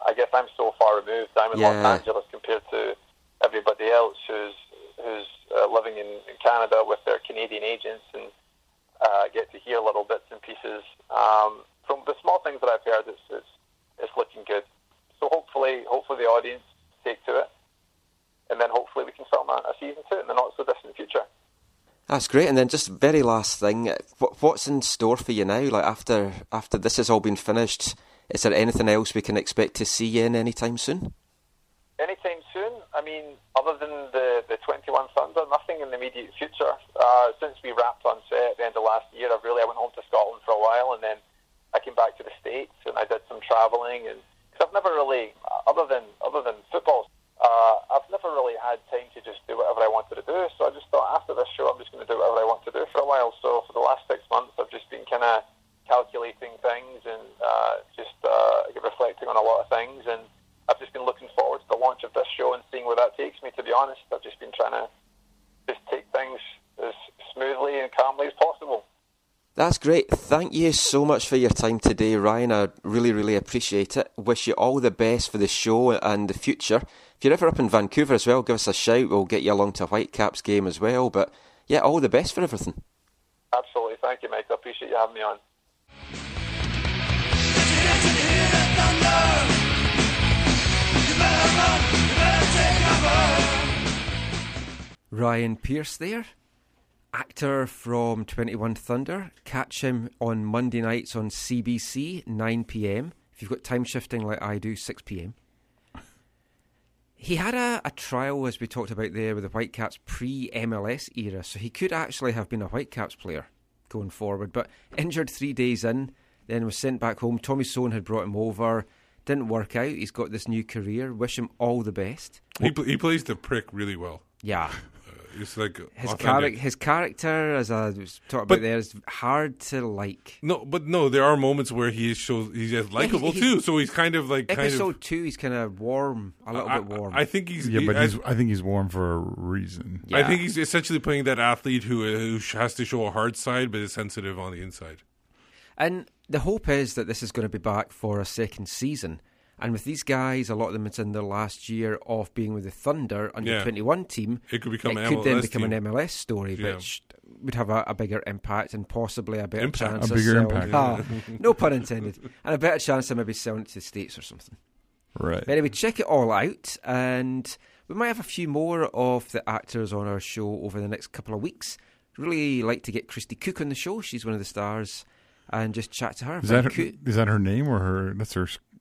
I guess I'm so far removed. I'm in Los Angeles compared to everybody else who's living in Canada with their Canadian agents, and get to hear little bits and pieces. From the small things that I've heard, it's looking good. So hopefully the audience take to it, and then hopefully we can film a season 2 in the not so distant future. That's great. And then just very last thing, what's in store for you now? Like after this has all been finished, is there anything else we can expect to see you in anytime soon? Anytime soon? I mean, other than the 21 Thunder, nothing in the immediate future. Since we wrapped on set at the end of last year, I went home to Scotland for a while, and then I came back to the States and I did some travelling. And cause I've never really, other than football, I've never really had time to just do whatever I wanted to do. So I just thought, after this show, I'm just going to do whatever I want to do for a while. So for the last 6 months, I've just been kind of calculating things and just reflecting on a lot of things. And I've just been looking forward to the launch of this show and seeing where that takes me, to be honest. I've just been trying to just take things as smoothly and calmly as possible. That's great. Thank you so much for your time today, Ryan. I really, really appreciate it. Wish you all the best for the show and the future. If you're ever up in Vancouver as well, give us a shout. We'll get you along to a Whitecaps game as well. But yeah, all the best for everything. Absolutely. Thank you, Mike. I appreciate you having me on. Ryan Pearce there, actor from 21 Thunder. Catch him on Monday nights on CBC, 9 p.m. If you've got time shifting like I do, 6 p.m. He had a trial, as we talked about there, with the Whitecaps pre-MLS era, so he could actually have been a Whitecaps player going forward, but injured 3 days in, then was sent back home. Tommy Soane had brought him over. Didn't work out. He's got this new career. Wish him all the best. He plays the prick really well. Yeah. It's like his character, as I was talking about there, is hard to like. No, there are moments where he's likable too. So he's kind of like episode 2. He's kind of warm, a little bit warm. I think he's I think he's warm for a reason. Yeah. I think he's essentially playing that athlete who has to show a hard side but is sensitive on the inside. And the hope is that this is going to be back for a second season. And with these guys, a lot of them, it's in their last year of being with the Thunder under-21 team. It could become an MLS story, which would have a bigger impact and possibly a better chance. A bigger impact. No pun intended. And a better chance of maybe selling it to the States or something. Right. But anyway, check it all out. And we might have a few more of the actors on our show over the next couple of weeks. Really like to get Christy Cook on the show. She's one of the stars. And just chat to her. Is that her name or her...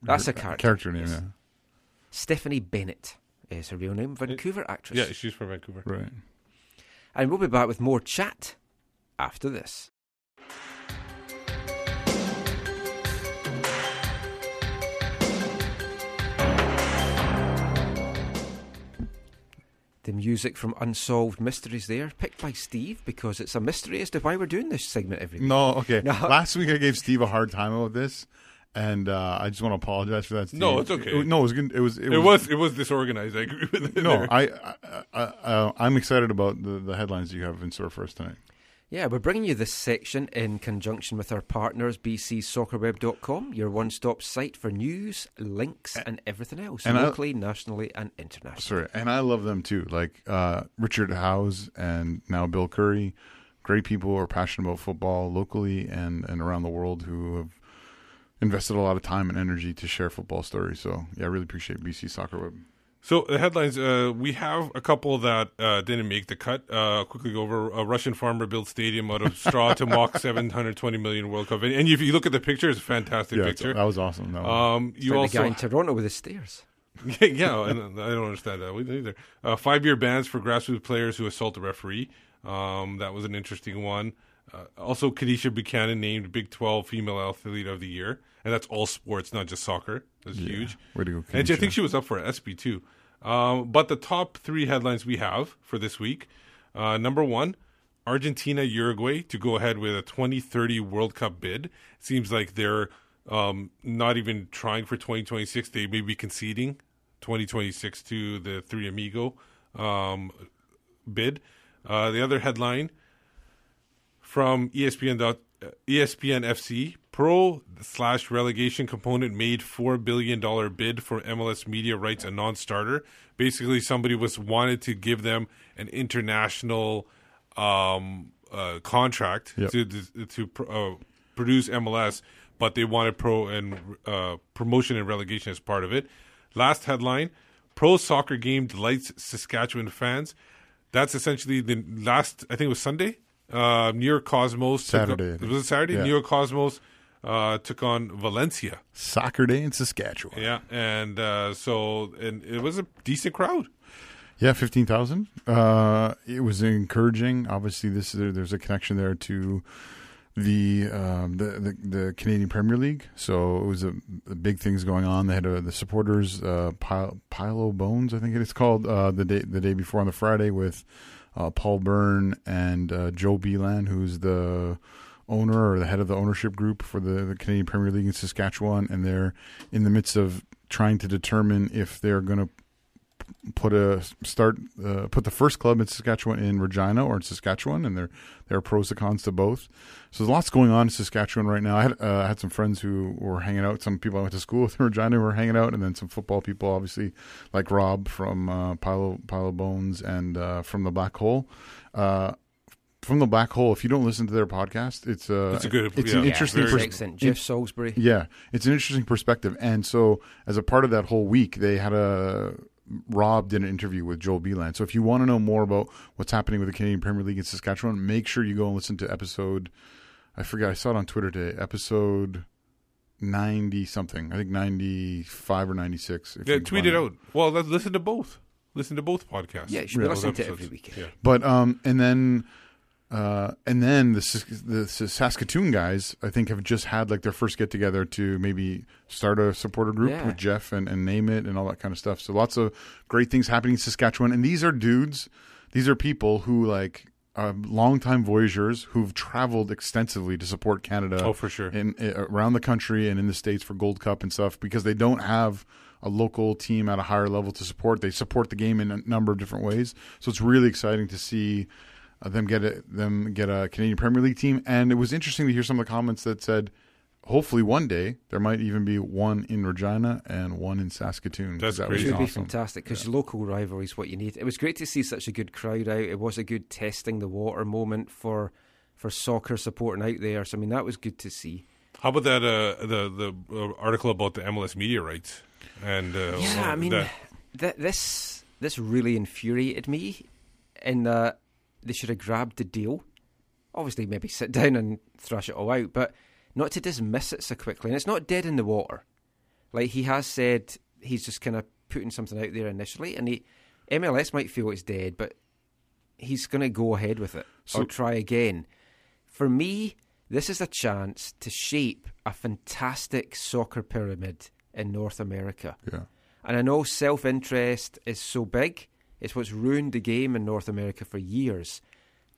That's her character name, yes. Yeah. Stephanie Bennett is her real name. Vancouver actress. Yeah, she's from Vancouver. Right. And we'll be back with more chat after this. The music from Unsolved Mysteries there, picked by Steve, because it's a mystery as to why we're doing this segment every week. No, okay. No. Last week I gave Steve a hard time about this, and I just want to apologize for that, Steve. No, it's okay. It was disorganized. I agree with it. No, I'm excited about the headlines you have in store for us tonight. Yeah, we're bringing you this section in conjunction with our partners, bcsoccerweb.com, your one-stop site for news, links, and everything else, and locally, nationally, and internationally. Sorry, and I love them too, like Richard Howes and now Bill Curry, great people who are passionate about football locally and around the world who have invested a lot of time and energy to share football stories. So, yeah, I really appreciate BC Soccer Web. So the headlines, we have a couple that didn't make the cut. Quickly go over. A Russian farmer built stadium out of straw to mock 720 million World Cup. And if you look at the picture, it's a fantastic picture. That was awesome. That you like also the guy in Toronto with his stairs. Yeah, and I don't understand that either. 5-year bans for grassroots players who assault a referee. That was an interesting one. Also, Khadijah Buchanan named Big 12 Female Athlete of the Year. And that's all sports, not just soccer. That's huge. Way to go, Khadijah. And I think she was up for SB too. But the top 3 headlines we have for this week. Number 1, Argentina-Uruguay to go ahead with a 2030 World Cup bid. Seems like they're not even trying for 2026. They may be conceding 2026 to the Three Amigo bid. The other headline from ESPN FC, Pro/relegation component made $4 billion bid for MLS media rights a non-starter. Basically, somebody was wanted to give them an international contract to produce MLS, but they wanted pro and promotion and relegation as part of it. Last headline, pro soccer game delights Saskatchewan fans. That's essentially the last, I think it was Sunday, New York Cosmos. Saturday. Was it Saturday? Yeah. New York Cosmos took on Valencia. Soccer day in Saskatchewan. Yeah, and so it was a decent crowd. Yeah, 15,000. It was encouraging. Obviously, there's a connection there to the Canadian Premier League. So it was a big things going on. They had the supporters pile o' bones, I think it's called, the day before on the Friday with Paul Byrne and Joe Belan, who's the owner or the head of the ownership group for the Canadian Premier League in Saskatchewan, and they're in the midst of trying to determine if they're going to put the first club in Saskatchewan in Regina or in Saskatchewan, and there are pros and cons to both. So there's lots going on in Saskatchewan right now. I had some friends who were hanging out. Some people I went to school with in Regina were hanging out, and then some football people, obviously, like Rob from Pile o' Bones and from the Black Hole. From the Black Hole, if you don't listen to their podcast, it's an interesting perspective. And so as a part of that whole week, they had Rob did an interview with Joel Belan. So if you want to know more about what's happening with the Canadian Premier League in Saskatchewan, make sure you go and listen to episode, I forgot, I saw it on Twitter today, episode 90-something. I think 95 or 96. Yeah, tweet it out. Well, let's listen to both. Listen to both podcasts. Yeah, you should be listening to every weekend. Yeah. But and then the Saskatoon guys, I think, have just had like their first get together to maybe start a supporter group with Jeff and name it and all that kind of stuff. So lots of great things happening in Saskatchewan. And these are dudes, these are people who like are longtime voyageurs who've traveled extensively to support Canada. Oh, for sure, in around the country and in the States for Gold Cup and stuff, because they don't have a local team at a higher level to support. They support the game in a number of different ways. So it's really exciting to see them get a Canadian Premier League team. And it was interesting to hear some of the comments that said, hopefully one day there might even be one in Regina and one in Saskatoon. That would be fantastic, because local rivalry is what you need. It was great to see such a good crowd out. It was a good testing the water moment for soccer supporting out there. So I mean, that was good to see. How about that the article about the MLS media rights? And this really infuriated me in that they should have grabbed the deal. Obviously, maybe sit down and thrash it all out, but not to dismiss it so quickly. And it's not dead in the water. Like he has said, he's just kind of putting something out there initially, and MLS might feel it's dead, but he's going to go ahead with it or try again. For me, this is a chance to shape a fantastic soccer pyramid in North America. Yeah. And I know self-interest is so big. It's what's ruined the game in North America for years.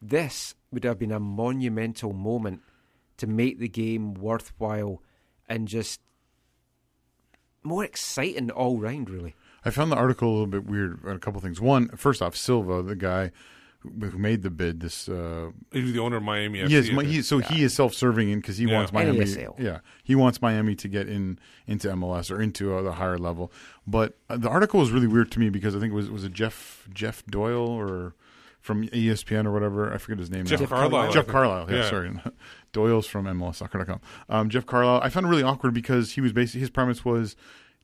This would have been a monumental moment to make the game worthwhile and just more exciting all round, really. I found the article a little bit weird on a couple things. One, first off, Silva, the guy who made the bid, this he was the owner of Miami FC. Yes, he is self-serving in because he wants Miami. NASL. Yeah, he wants Miami to get into MLS or into the higher level. But the article was really weird to me because I think it was a Jeff Doyle or from ESPN or whatever. I forget his name. Jeff Carlisle. Yeah, sorry, Doyle's from MLSsoccer.com. Jeff Carlisle. I found it really awkward because he was basically his premise was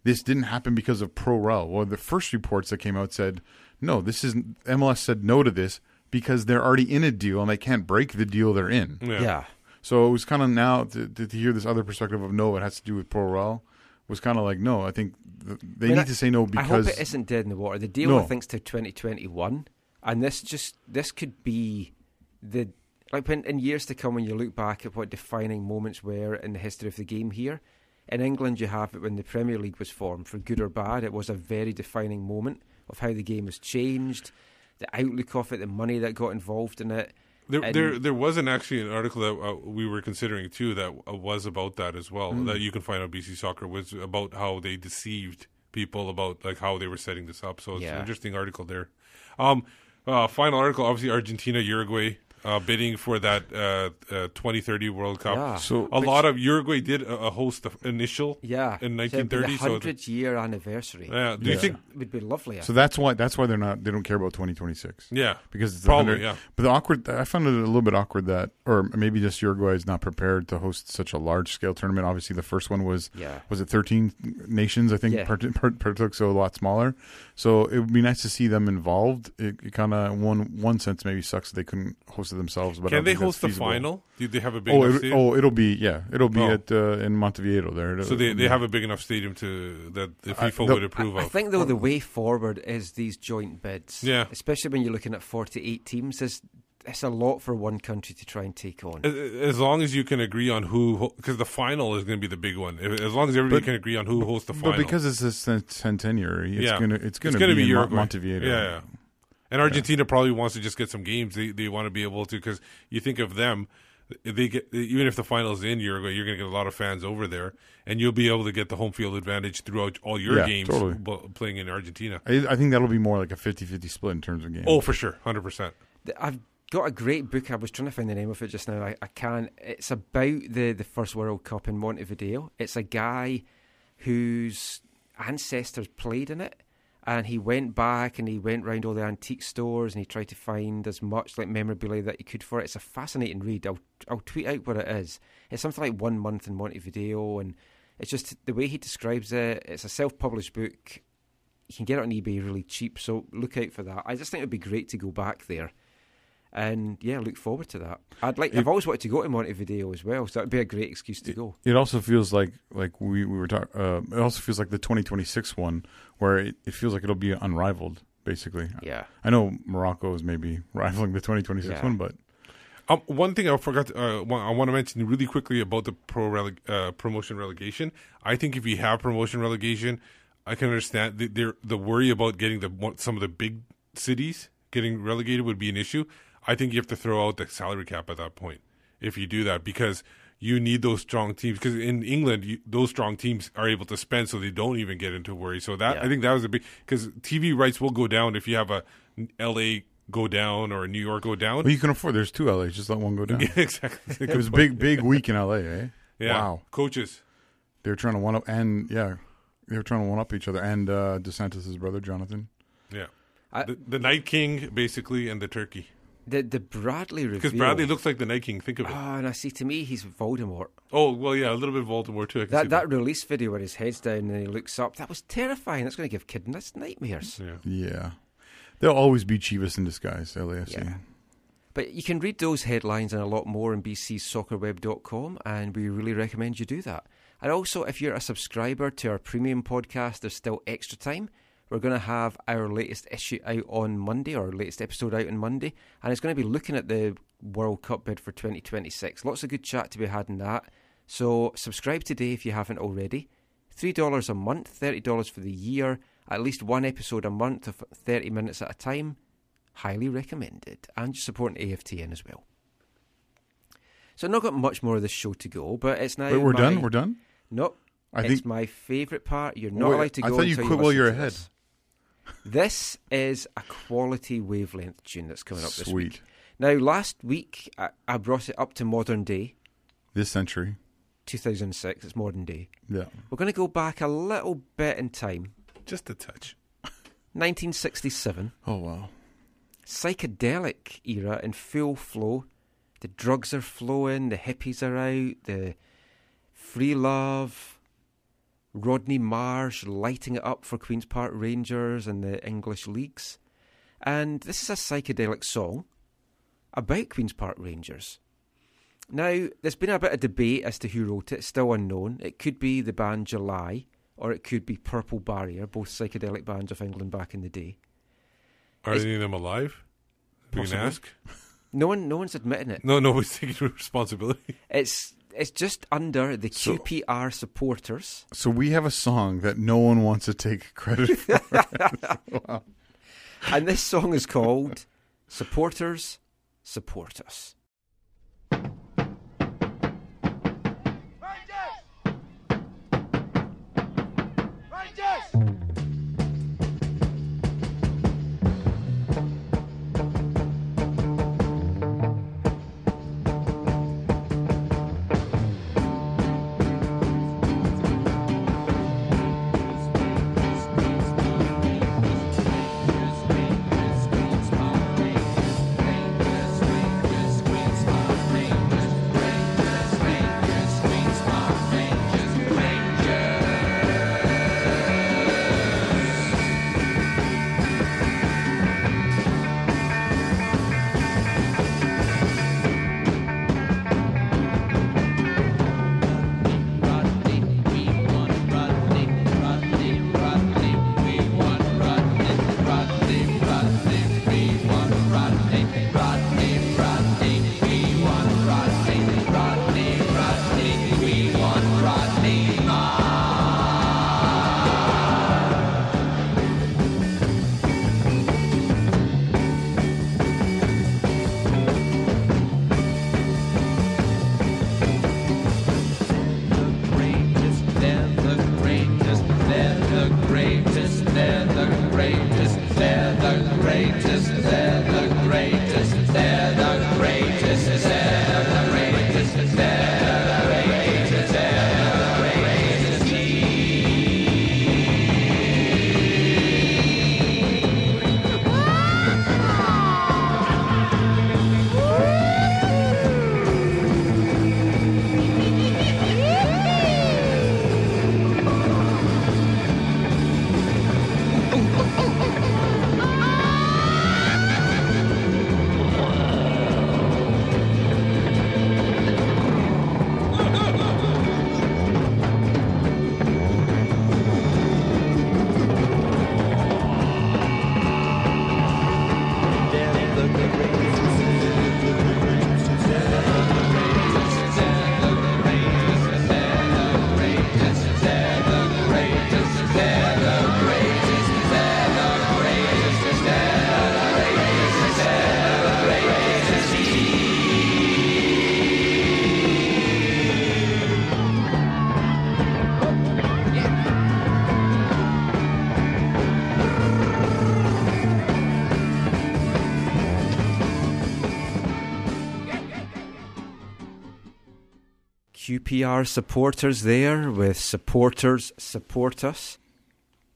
this didn't happen because of pro-rel. Well, the first reports that came out said no. This isn't MLS said no to this, because they're already in a deal and they can't break the deal they're in. Yeah. So it was kind of now to hear this other perspective of no, it has to do with pro-rel, was kind of like no. I think they need to say no because I hope it isn't dead in the water. The deal I think's to 2021, and this could be the like when in years to come when you look back at what defining moments were in the history of the game here. In England, you have it when the Premier League was formed. For good or bad, it was a very defining moment of how the game has changed. The outlook of it, the money that got involved in it. There wasn't actually an article that we were considering too that was about that as well. That you can find on BC Soccer was about how they deceived people about like how they were setting this up. So it's an interesting article there. Final article, obviously Argentina, Uruguay bidding for that 2030 World Cup. Yeah. So a lot of Uruguay did host the initial in 1930. So the 100th year anniversary. Yeah. Do you think it would be lovely? So that's why they don't care about 2026. Yeah, because it's probably 100. Yeah. But I found it a little bit awkward that, or maybe just Uruguay is not prepared to host such a large scale tournament. Obviously, the first one was it 13 nations? I think partook, so a lot smaller. So it would be nice to see them involved. It kind of one sense maybe sucks that they couldn't host it themselves. But can they host the final? Do they have a big enough stadium? It'll be at in Montevideo there. So they have a big enough stadium to that the FIFA would approve of. I think though the way forward is these joint bids. Yeah, especially when you're looking at 48 teams. It's a lot for one country to try and take on. As long as you can agree on who, because the final is going to be the big one. As long as everybody can agree on who hosts the final. But because it's a centenary, it's going to be in Montevideo. Yeah. And Argentina probably wants to just get some games. They want to be able to, because you think of them, they get, even if the final is in Uruguay, you're going to get a lot of fans over there, and you'll be able to get the home field advantage throughout all your games playing in Argentina. I think that'll be more like a 50-50 split in terms of games. Oh, for sure, 100%. I've got a great book. I was trying to find the name of it just now. I can't. It's about the first World Cup in Montevideo. It's a guy whose ancestors played in it. And he went back and he went round all the antique stores and he tried to find as much like memorabilia that he could for it. It's a fascinating read. I'll tweet out what it is. It's something like 1 month in Montevideo, and it's just the way he describes it. It's a self-published book. You can get it on eBay really cheap, so look out for that. I just think it would be great to go back there. And look forward to that. I've always wanted to go to Montevideo as well, so that'd be a great excuse to go. It also feels like we were talking. It also feels like the 2026 one, where it feels like it'll be unrivaled, basically. Yeah, I know Morocco is maybe rivaling the 2026 one, but one thing I forgot. I want to mention really quickly about the promotion relegation. I think if you have promotion relegation, I can understand the worry about getting some of the big cities getting relegated would be an issue. I think you have to throw out the salary cap at that point if you do that, because you need those strong teams. Because in England, those strong teams are able to spend, so they don't even get into worry. So that I think that was a big, because TV rights will go down if you have a LA go down or a New York go down. Well, you can afford. There's two LAs. Just let one go down. Yeah, exactly. It was a big week in LA. Eh? Yeah. Wow. Coaches. They're trying to one up, and they were trying to one up each other. And DeSantis' brother Jonathan. Yeah. The Night King, basically, and the turkey. The Bradley reveal. Because Bradley looks like the Night King. Think of it. Oh, and I see, to me, he's Voldemort. Oh, well, yeah, a little bit of Voldemort, too. That release video where his head's down and he looks up, that was terrifying. That's going to give Kidness nightmares. Yeah. There'll always be Chivas in disguise, LAFC. Yeah. But you can read those headlines and a lot more on bcsoccerweb.com, and we really recommend you do that. And also, if you're a subscriber to our premium podcast, there's still extra time. We're going to have our latest issue out on Monday, or our latest episode out on Monday, and it's going to be looking at the World Cup bid for 2026. Lots of good chat to be had in that. So subscribe today if you haven't already. $3 a month, $30 for the year, at least one episode a month of 30 minutes at a time. Highly recommended. And you're supporting AFTN as well. So I've not got much more of this show to go, but it's now... Wait, we're done? Nope. It's my favourite part. You're not allowed to go. I thought you quit while you're ahead. This is a quality wavelength tune that's coming up this week. Now, last week, I brought it up to modern day. This century. 2006, it's modern day. Yeah. We're going to go back a little bit in time. Just a touch. 1967. Oh, wow. Psychedelic era in full flow. The drugs are flowing, the hippies are out, the free love... Rodney Marsh lighting it up for Queen's Park Rangers and the English leagues. And this is a psychedelic song about Queen's Park Rangers. Now, there's been a bit of debate as to who wrote it. It's still unknown. It could be the band July, or it could be Purple Barrier, both psychedelic bands of England back in the day. Are any of them alive? We can ask. No one's admitting it. Nobody's taking responsibility. It's just under the QPR supporters. So we have a song that no one wants to take credit for. Wow. And this song is called Supporters Support Us. Rangers! QPR supporters there with supporters support us.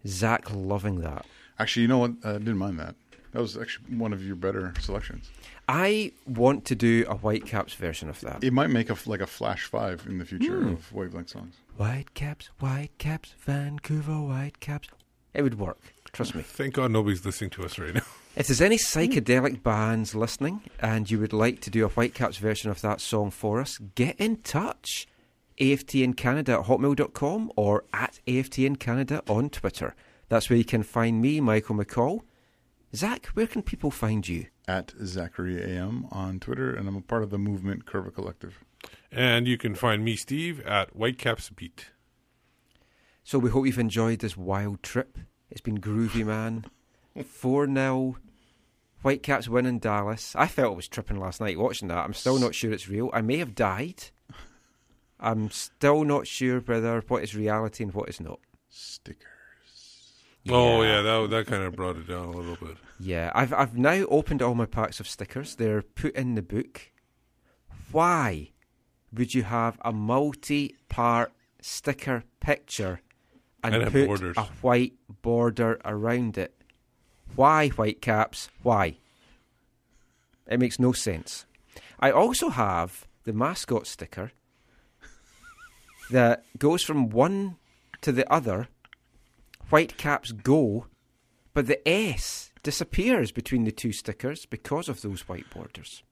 Zach loving that. Actually, you know what? I didn't mind that. That was actually one of your better selections. I want to do a Whitecaps version of that. It might make a Flash 5 in the future of Wavelength songs. Whitecaps, Whitecaps, Vancouver Whitecaps. It would work. Trust me. Thank God nobody's listening to us right now. If there's any psychedelic bands listening and you would like to do a Whitecaps version of that song for us, get in touch. aftncanada@hotmail.com or at aftncanada on Twitter. That's where you can find me, Michael McCall. Zach, where can people find you? At Zachary AM on Twitter, and I'm a part of the Movement Curva Collective. And you can find me, Steve, at Whitecaps Beat. So we hope you've enjoyed this wild trip. It's been groovy, man. 4-0. Whitecaps win in Dallas. I felt I was tripping last night watching that. I'm still not sure it's real. I may have died. I'm still not sure whether what is reality and what is not. Sticker. Oh yeah, that kind of brought it down a little bit. Yeah, I've now opened all my packs of stickers. They're put in the book. Why would you have a multi-part sticker picture and put borders. A white border around it? Why, Whitecaps? Why? It makes no sense. I also have the mascot sticker that goes from one to the other. Whitecaps go, but the S disappears between the two stickers because of those white borders.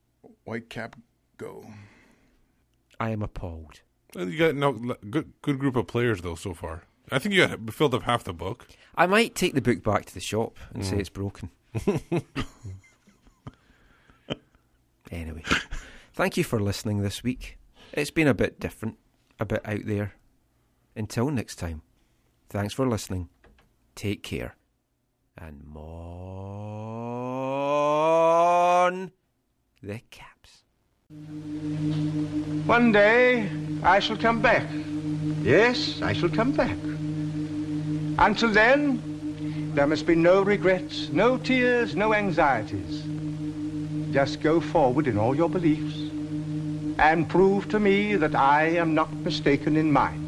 Whitecap go. I am appalled. You got good group of players though so far. I think you got filled up half the book. I might take the book back to the shop and say it's broken. Anyway, thank you for listening this week. It's been a bit different, a bit out there. Until next time, thanks for listening. Take care. And mourn the Caps. One day I shall come back. Yes, I shall come back. Until then, there must be no regrets, no tears, no anxieties. Just go forward in all your beliefs and prove to me that I am not mistaken in mine.